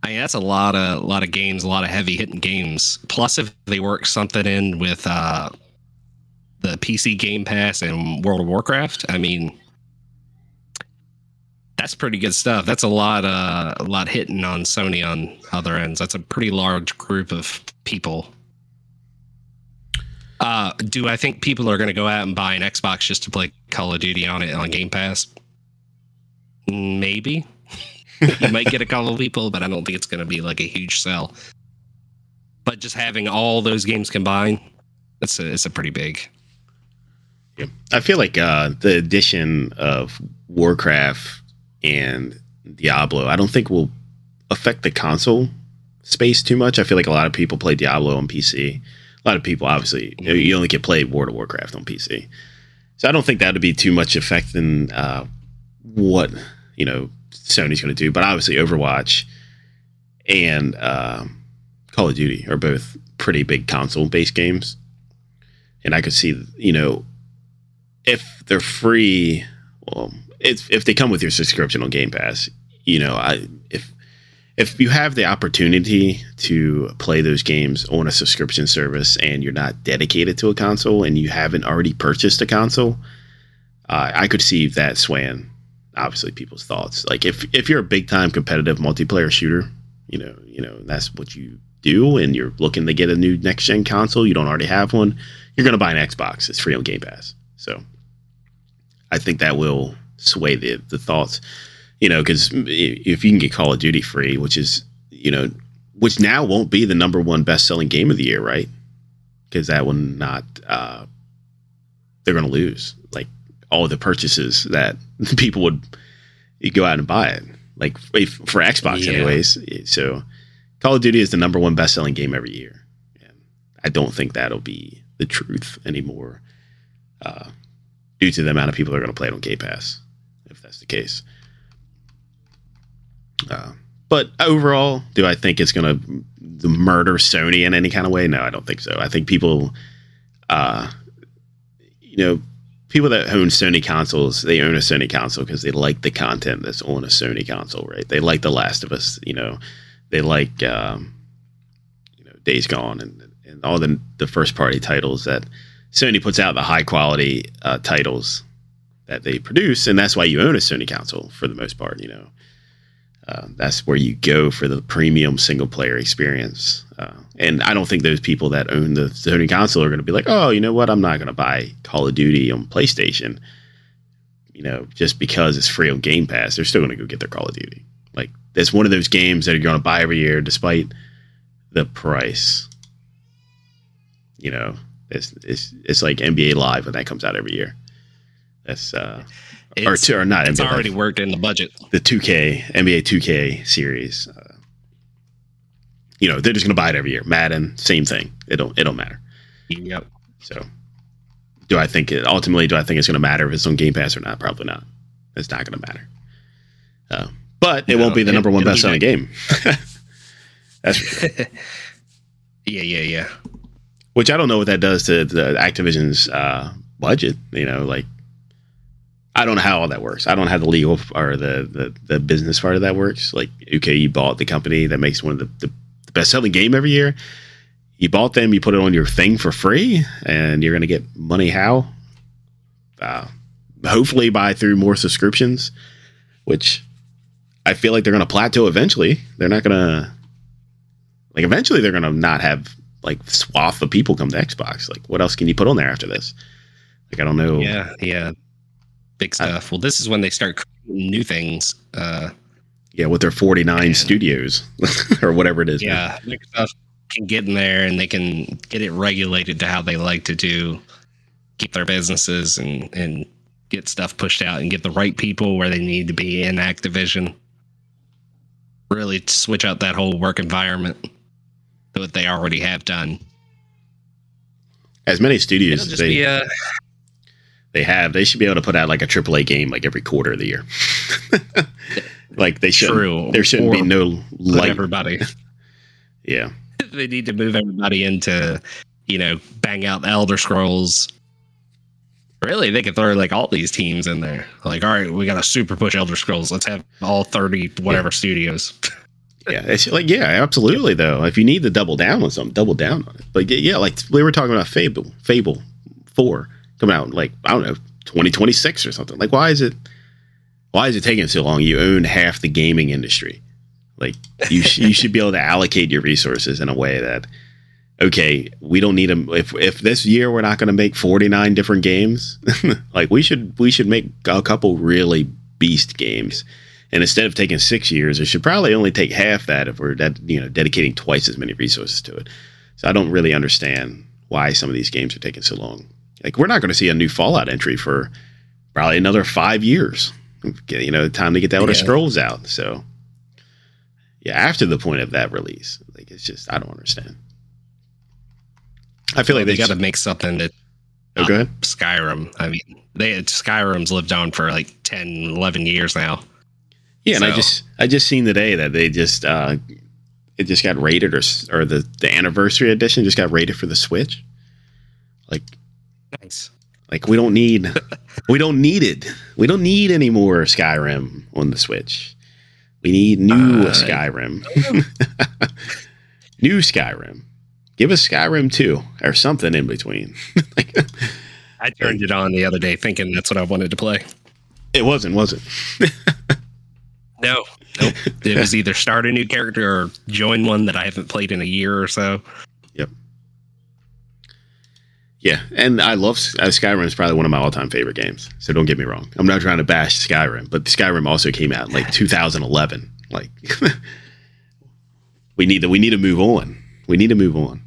I mean, that's a lot of, lot of games, a lot of heavy-hitting games. Plus, if they work something in with... Uh, the P C Game Pass and World of Warcraft. I mean, that's pretty good stuff. That's a lot, uh, a lot hitting on Sony on other ends. That's a pretty large group of people. Uh, do I think people are going to go out and buy an Xbox just to play Call of Duty on it on Game Pass? Maybe. You might get a couple of people, but I don't think it's going to be like a huge sell. But just having all those games combined, it's a, it's a pretty big. Yeah. I feel like uh, the addition of Warcraft and Diablo, I don't think will affect the console space too much. I feel like a lot of people play Diablo on P C. A lot of people, obviously, mm-hmm. you, know, you only can play World of Warcraft on P C. So I don't think that would be too much affecting uh, what, you know, Sony's going to do. But obviously Overwatch and uh, Call of Duty are both pretty big console-based games. And I could see, you know, if they're free, well, if if they come with your subscription on Game Pass, you know, I if if you have the opportunity to play those games on a subscription service and you're not dedicated to a console and you haven't already purchased a console, uh, I could see that swaying, obviously, people's thoughts. Like if if you're a big time competitive multiplayer shooter, you know, you know that's what you do, and you're looking to get a new next gen console, you don't already have one, you're going to buy an Xbox. It's free on Game Pass. So I think that will sway the, the thoughts, you know, because if you can get Call of Duty free, which is, you know, which now won't be the number one best selling game of the year, right? Because that will not, uh, they're going to lose like all the purchases that people would go out and buy it, like if, for Xbox, yeah. Anyways. So Call of Duty is the number one best selling game every year. And I don't think that'll be the truth anymore. Uh, due to the amount of people that are going to play it on Game Pass, if that's the case. Uh, but overall, do I think it's going to murder Sony in any kind of way? No, I don't think so. I think people, uh, you know, people that own Sony consoles, they own a Sony console because they like the content that's on a Sony console, right? They like The Last of Us, you know, they like, um, you know, Days Gone and, and all the, the first party titles that Sony puts out, the high quality uh, titles that they produce. And that's why you own a Sony console for the most part, you know. Uh, that's where you go for the premium single player experience. Uh, and I don't think those people that own the Sony console are going to be like, oh, you know what? I'm not going to buy Call of Duty on PlayStation, you know, just because it's free on Game Pass. They're still going to go get their Call of Duty. Like, that's one of those games that are going to buy every year despite the price. You know, it's it's, it's like N B A Live when that comes out every year. That's uh, or, two, or not. It's N B A already Live. Worked in the budget. The two K, N B A two K series. Uh, you know, they're just going to buy it every year. Madden, same thing. It don't, it don't matter. Yep. So do I think it ultimately, do I think it's going to matter if it's on Game Pass or not? Probably not. It's not going to matter. Uh, but it no, won't be the it, number one best selling game. That's for sure. Yeah, yeah, yeah. Which I don't know what that does to the Activision's uh, budget. You know, like, I don't know how all that works. I don't know how the legal or the, the, the business part of that works. Like, okay, you bought the company that makes one of the, the, the best-selling game every year. You bought them. You put it on your thing for free, and you're going to get money how? Uh, hopefully by through more subscriptions, which I feel like they're going to plateau eventually. They're not going to... Like, eventually they're going to not have, like, swath of people come to Xbox. Like, what else can you put on there after this? Like, I don't know. Yeah, yeah. Big stuff. Well, this is when they start creating new things. Uh, yeah, with their forty-nine and, studios or whatever it is. Yeah, big stuff can get in there and they can get it regulated to how they like to do, keep their businesses and, and get stuff pushed out and get the right people where they need to be in Activision. Really switch out that whole work environment to what they already have done. As many studios as they... Uh, They have. They should be able to put out like a triple A game like every quarter of the year. Like they should. True. There shouldn't or be no light. Everybody. Yeah. They need to move everybody into, you know, bang out the Elder Scrolls. Really, they could throw like all these teams in there. Like, all right, we got to super push Elder Scrolls. Let's have all thirty whatever yeah. studios. Yeah, it's like yeah, absolutely yeah. though. If you need to double down on something, double down on it. Like yeah, like we were talking about Fable, Fable four. Coming out in like, I don't know, twenty twenty-six or something. Like, why is it why is it taking so long? You own half the gaming industry. Like, you, sh- you should be able to allocate your resources in a way that, okay, we don't need them. If if this year we're not going to make forty-nine different games, like, we should we should make a couple really beast games. And instead of taking six years, it should probably only take half that if we're, that, you know, dedicating twice as many resources to it. So I don't really understand why some of these games are taking so long. Like, we're not going to see a new Fallout entry for probably another five years. You know, time to get the Elder yeah. Scrolls out. So, yeah, after the point of that release, like, it's just, I don't understand. I feel well, like they, they got to make something that. Oh, go ahead. Skyrim. I mean, they had, Skyrim's lived on for like ten, eleven years now. Yeah, so. and I just I just seen today that they just uh, it just got rated or or the the anniversary edition just got rated for the Switch. Like. Nice. Like, we don't need, we don't need it. We don't need any more Skyrim on the Switch. We need new uh, Skyrim. New Skyrim. Give us Skyrim two or something in between. Like, I turned it on the other day thinking that's what I wanted to play. It wasn't, was it? no, nope. It was either start a new character or join one that I haven't played in a year or so. Yep. Yeah, and I love uh, Skyrim is probably one of my all-time favorite games. So don't get me wrong. I'm not trying to bash Skyrim, but Skyrim also came out in like two thousand eleven. Like, we need to we need to move on. We need to move on.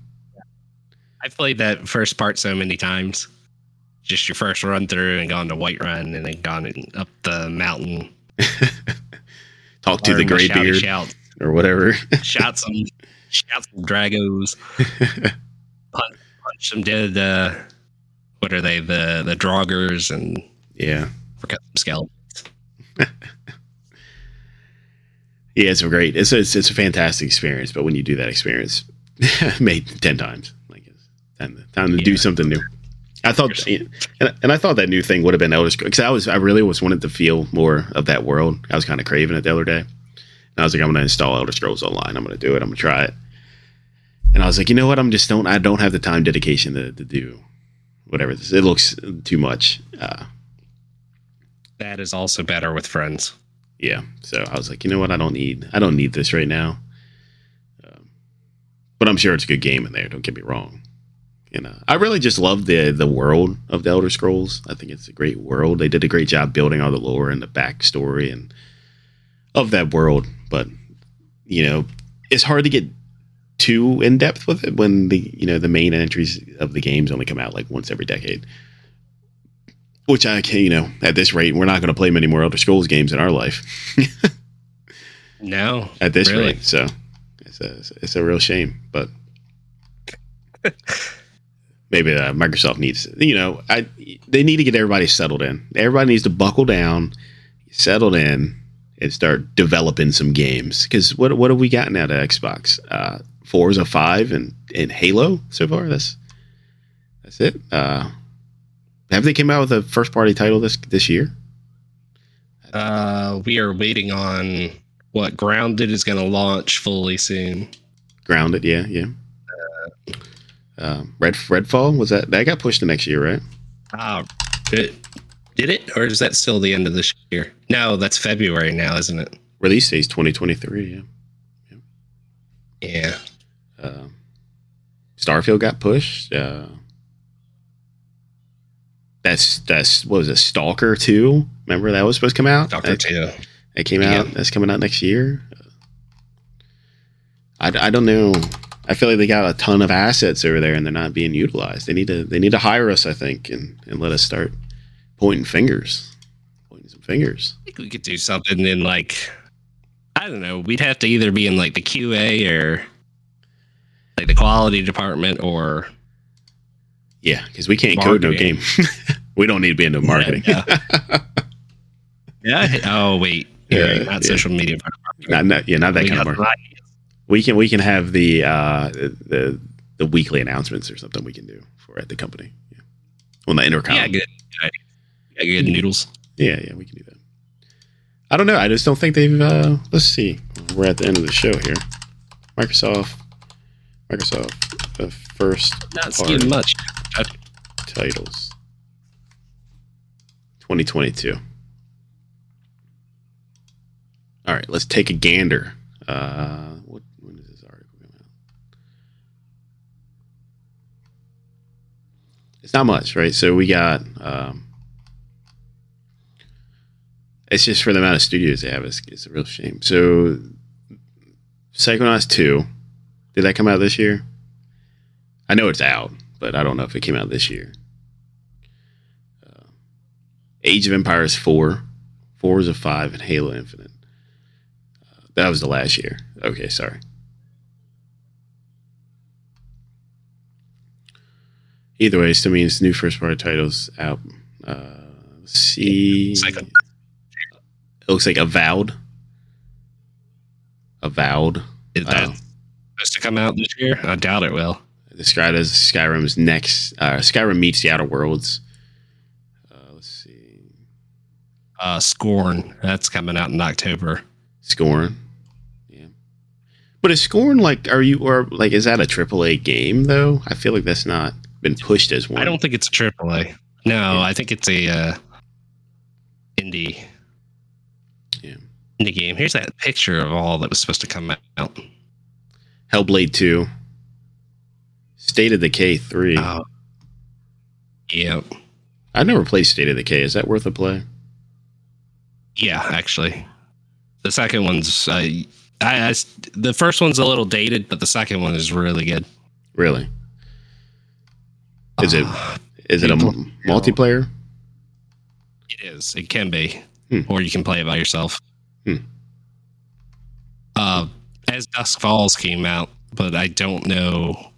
I've played that first part so many times. Just your first run through and gone to Whiterun and then gone up the mountain. Talk to the graybeard shout, or whatever. shot some shot some dragos. Punt. Some dead, uh, what are they? The the Draugrs and yeah, forgot some skeletons. Yeah, it's great. It's a, it's it's a fantastic experience. But when you do that experience, made ten times, like it's time to, time to yeah. do something new. I thought, and, and I thought that new thing would have been Elder Scrolls, because I was, I really was wanted to feel more of that world. I was kind of craving it the other day, and I was like, I'm going to install Elder Scrolls Online. I'm going to do it. I'm going to try it. And I was like, you know what? I'm just don't. I don't have the time dedication to, to do whatever this. It looks too much. Uh, that is also better with friends. Yeah. So I was like, you know what? I don't need. I don't need this right now. Um, but I'm sure it's a good game in there. Don't get me wrong. You know, I really just love the the world of the Elder Scrolls. I think it's a great world. They did a great job building all the lore and the backstory and of that world. But you know, it's hard to get too in depth with it when the you know the main entries of the games only come out like once every decade. Which I can you know at this rate, we're not going to play many more Elder Scrolls games in our life. No, at this really. rate, so it's a it's a real shame, but. Maybe uh, Microsoft needs, you know, I they need to get everybody settled in. Everybody needs to buckle down, settled in, and start developing some games. Because what what have we gotten out of Xbox? Uh, Forza five and, and Halo so far. That's that's it. Uh, have they came out with a first party title this this year? Uh, we are waiting on what Grounded is going to launch fully soon. Grounded, yeah, yeah. Uh, Um, Red Redfall was that that got pushed to next year, right? Ah, uh, did, did it, or is that still the end of this year? No, that's February now, isn't it? Release date's twenty twenty-three. Yeah, yeah. yeah. Uh, Starfield got pushed. Uh, that's that's what was it? Stalker two. Remember that was supposed to come out. Stalker that, two. It came yeah. out. That's coming out next year. I I don't know. I feel like they got a ton of assets over there and they're not being utilized. They need to they need to hire us, I think, and, and let us start pointing fingers. Pointing some fingers. I think we could do something in like, I don't know, we'd have to either be in like the Q A or like the quality department or. Yeah, because we can't marketing. code no game. We don't need to be into marketing. Yeah. No. yeah. Oh, wait. Yeah, right. Not yeah. social media. Not, not, yeah, not that we kind of marketing. Right. We can we can have the uh, the the weekly announcements or something we can do for at the company yeah. on the intercom. Yeah, good, yeah, good noodles. Yeah, yeah, we can do that. I don't know. I just don't think they've. Uh, let's see. We're at the end of the show here. Microsoft, Microsoft, the first not seeing much titles. twenty twenty-two. All right, let's take a gander. Uh, what? It's not much, right? So we got, um, it's just for the amount of studios they have. It's, it's a real shame. So Psychonauts two, did that come out this year? I know it's out, but I don't know if it came out this year. Uh, Age of Empires four, Forza five, and Halo Infinite. Uh, that was the last year. Okay, sorry. Either way, it still means new first-party titles out. Uh, let's see. It looks, like it looks like Avowed. Avowed. Is that supposed uh, to come out this year? I doubt it will. Described as Skyrim's next. Uh, Skyrim meets The Outer Worlds. Uh, let's see. Uh, Scorn. That's coming out in October. Scorn. But is Scorn like? Are you or like? Is that a triple A game though? I feel like that's not been pushed as one. I don't think it's a triple A. No, yeah. I think it's a uh, indie. Yeah, indie game. Here's that picture of all that was supposed to come out. Hellblade two, State of Decay three. Oh, yep. Yeah. I've never played State of Decay. Is that worth a play? Yeah, actually, the second one's. Uh, I, I, the first one's a little dated, but the second one is really good. Really? Is it? Uh, is it a m- multiplayer? It is. It can be, hmm. or you can play it by yourself. Hmm. Uh, As Dusk Falls came out, but I don't know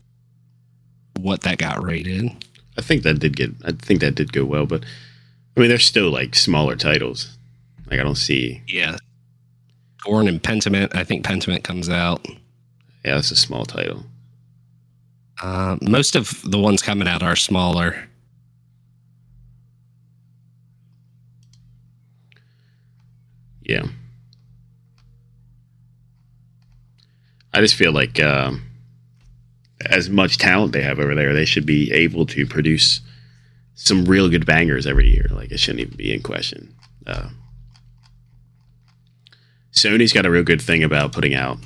what that got rated. I think that did get. I think that did go well, but I mean, they're still like smaller titles. Like I don't see. Yeah. Scorn and Pentiment. I think Pentiment comes out. Yeah, that's a small title. Uh, most of the ones coming out are smaller. Yeah. I just feel like uh, as much talent they have over there, they should be able to produce some real good bangers every year. Like, it shouldn't even be in question. Uh, Sony's got a real good thing about putting out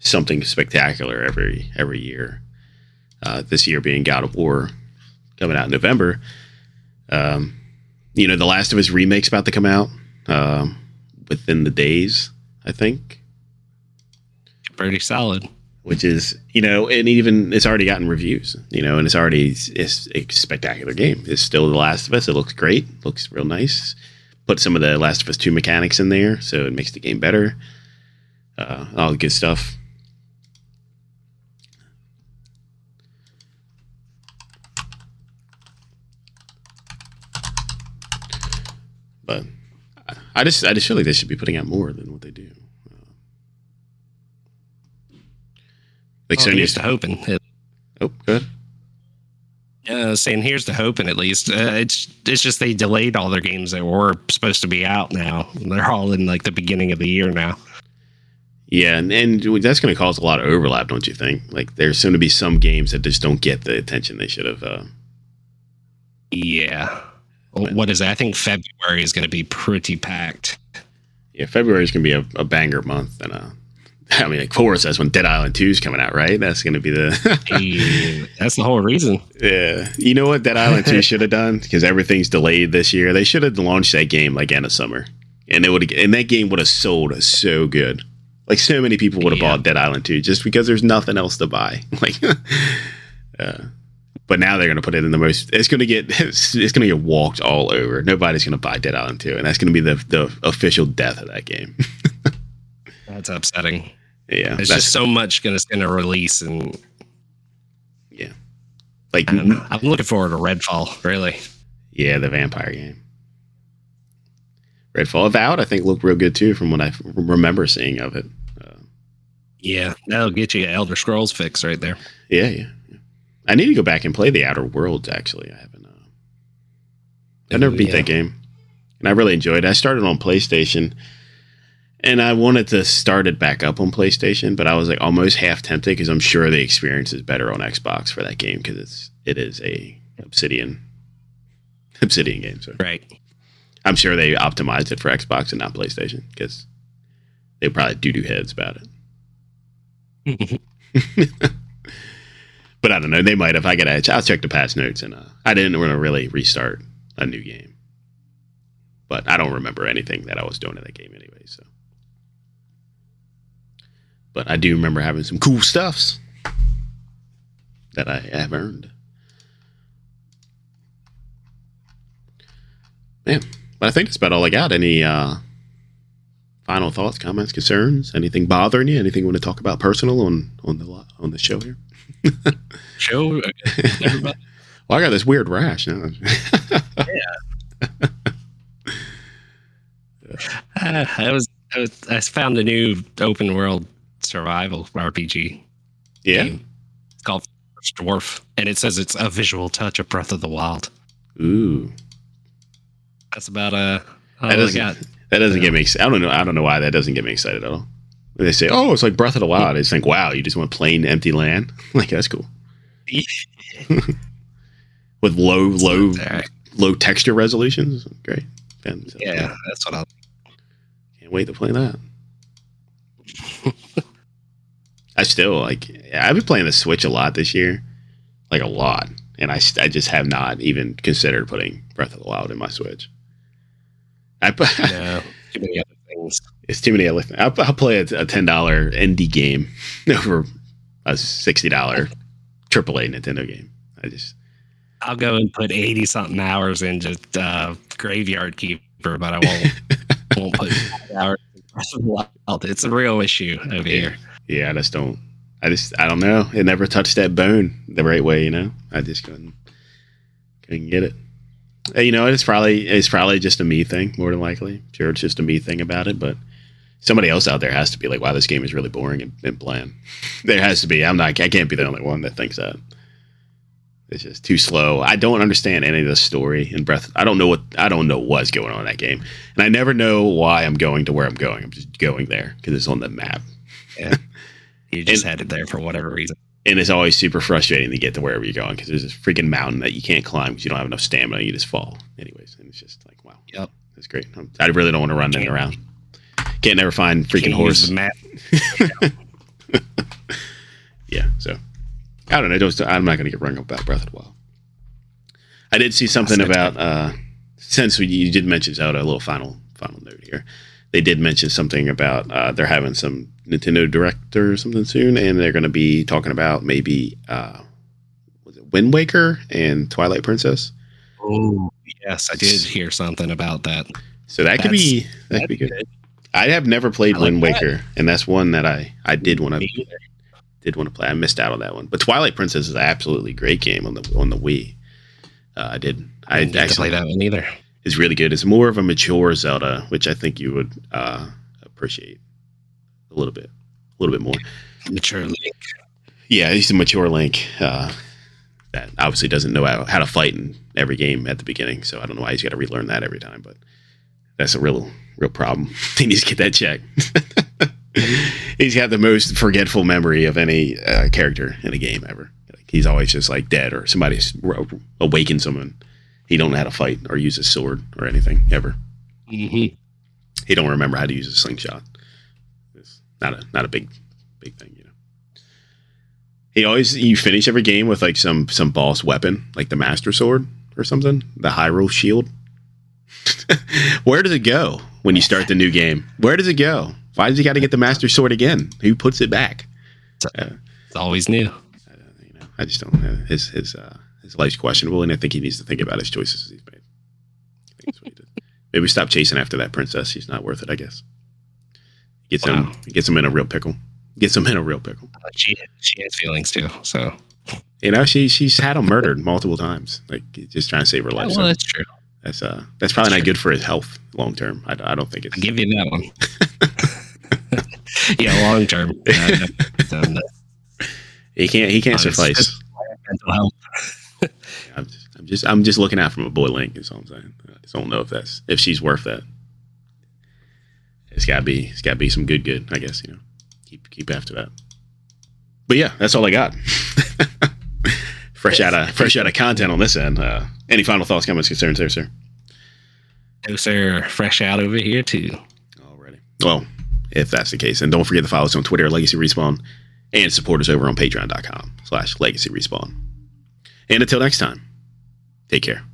something spectacular every every year. Uh, this year being God of War coming out in November. Um, you know, The Last of Us remake's about to come out uh, within the days, I think. Pretty solid. Which is, you know, and even it's already gotten reviews, you know, and it's already it's a spectacular game. It's still The Last of Us. It looks great. Looks real nice. Put some of the Last of Us two mechanics in there, so it makes the game better. Uh, all the good stuff. But I just, I just feel like they should be putting out more than what they do. Like, oh, so here's to hoping. Oh, good. Uh, saying here's to hoping, at least. Uh, it's it's just they delayed all their games that were supposed to be out now. They're all in like the beginning of the year now. Yeah, and, and that's going to cause a lot of overlap, don't you think? Like, there's going to be some games that just don't get the attention they should have. Uh, yeah. Well, what is that? I think February is going to be pretty packed. Yeah, February is going to be a, a banger month and a. I mean, of course, that's when Dead Island Two is coming out, right? That's going to be the... yeah, that's the whole reason. Yeah. You know what Dead Island Two should have done? Because everything's delayed this year. They should have launched that game, like, end of summer. And it would, and that game would have sold so good. Like, so many people would have yeah. bought Dead Island Two just because there's nothing else to buy. Like, uh, but now they're going to put it in the most... It's going to get it's, it's going to get walked all over. Nobody's going to buy Dead Island Two, and that's going to be the, the official death of that game. That's upsetting. Yeah, it's just so much going to release, and yeah, like I'm looking forward to Redfall. Really, yeah, the vampire game. Redfall Avowed, I think, looked real good too, from what I remember seeing of it. Uh, yeah, that'll get you an Elder Scrolls fix right there. Yeah, yeah, yeah. I need to go back and play The Outer Worlds. Actually, I haven't. Uh, I've never Ooh, beat yeah. that game, and I really enjoyed it. I started on PlayStation. And I wanted to start it back up on PlayStation, but I was like almost half tempted because I'm sure the experience is better on Xbox for that game because it's it is a Obsidian Obsidian game. So. Right. I'm sure they optimized it for Xbox and not PlayStation because they probably doo doo heads about it. But I don't know. They might have. I got to. I'll check the past notes, and uh, I didn't want to really restart a new game. But I don't remember anything that I was doing in that game anyway. So. But I do remember having some cool stuffs that I have earned. Man, but I think that's about all I got. Any uh, final thoughts, comments, concerns? Anything bothering you? Anything you want to talk about personal on on the on the show here? Show. Well, I got this weird rash now. Yeah. uh, I was I was I found a new open world survival R P G. Yeah. Game. It's called First Dwarf. And it says it's a visual touch of Breath of the Wild. Ooh. That's about uh all that doesn't, I got. That doesn't um, get me excited. I don't know I don't know why that doesn't get me excited at all. When they say, oh, it's like Breath of the Wild. It's like, wow, you just want plain empty land? Like, that's cool. With low, low low texture resolutions. Great. And, so, yeah, yeah, that's what I can't wait to play that. I still like I've been playing the Switch a lot this year, like a lot, and I, I just have not even considered putting Breath of the Wild in my Switch. I no, too many other things. It's too many other things. I'll, I'll play a, a ten dollar indie game over a sixty dollar triple A Nintendo game. I just I'll go and put eighty something hours in just uh, Graveyard Keeper, but I won't won't put hours. It's a real issue over yeah. here. Yeah, I just don't. I just I don't know. It never touched that bone the right way, you know. I just couldn't couldn't get it. You know, it's probably it's probably just a me thing, more than likely. I'm sure, it's just a me thing about it. But somebody else out there has to be like, "Wow, this game is really boring and, and bland." There has to be. I'm not. I can't be the only one that thinks that. It's just too slow. I don't understand any of the story in Breath. I don't know what I don't know what's going on in that game, and I never know why I'm going to where I'm going. I'm just going there because it's on the map. Yeah, you just and, had it there for whatever reason. And it's always super frustrating to get to wherever you're going because there's this freaking mountain that you can't climb because you don't have enough stamina. You just fall, anyways. And it's just like, wow, yep, that's great. I'm, I really don't want to run that around. Can't never find freaking horse map. Yeah, so I don't know. Don't, I'm not going to get rung up about Breath of the Wild. I did see something about uh, since we, you did mention Zelda. A little final final note here. They did mention something about uh, they're having some Nintendo Direct or something soon, and they're going to be talking about maybe uh, was it Wind Waker and Twilight Princess. Oh yes, I did hear something about that. So that that's, could be that could be good. good. I have never played like Wind Waker, that. and that's one that I, I did want to did want to play. I missed out on that one, but Twilight Princess is an absolutely great game on the on the Wii. Uh, I did I, I didn't actually play that one either. It's really good. It's more of a mature Zelda, which I think you would uh, appreciate a little bit, a little bit more. Mature Link. Yeah, he's a mature Link uh, that obviously doesn't know how, how to fight in every game at the beginning. So I don't know why he's got to relearn that every time, but that's a real. Real problem. He needs to get that checked. He's got the most forgetful memory of any uh, character in a game ever. Like, he's always just like dead, or somebody awakens him, and he don't know how to fight or use a sword or anything ever. Mm-hmm. He don't remember how to use a slingshot. It's not a not a big big thing, you know. He always you finish every game with like some some boss weapon, like the Master Sword or something, the Hyrule Shield. Where does it go when you start the new game? Where does it go? Why does he got to get the Master Sword again? Who puts it back? It's, uh, it's always new. I, you know, I just don't know. His his uh, his life's questionable, and I think he needs to think about his choices he's made. I think that's what he did. Maybe stop chasing after that princess. She's not worth it, I guess. Gets wow. him gets him in a real pickle. Gets him in a real pickle. Uh, she she has feelings too, so you know she she's had him murdered multiple times. Like just trying to save her life. Oh, well, so. That's true. That's uh, that's probably that's not true. Good for his health long term. I, I don't think it's. I'll give you that one. Yeah, long term. he can't. He can't suffice. Mental health. I'm just. I'm just. I'm just looking out for my boy Link. Is all I'm saying. I just don't know if that's if she's worth that. It's gotta be. It's gotta be some good. Good. I guess you know. Keep keep after that. But yeah, that's all I got. Fresh out of fresh out of content on this end. Uh, any final thoughts, comments, concerns there, sir? No, sir. Fresh out over here too. Alrighty. Well, if that's the case, and don't forget to follow us on Twitter, Legacy Respawn, and support us over on Patreon dot com slash Legacy Respawn. And until next time, take care.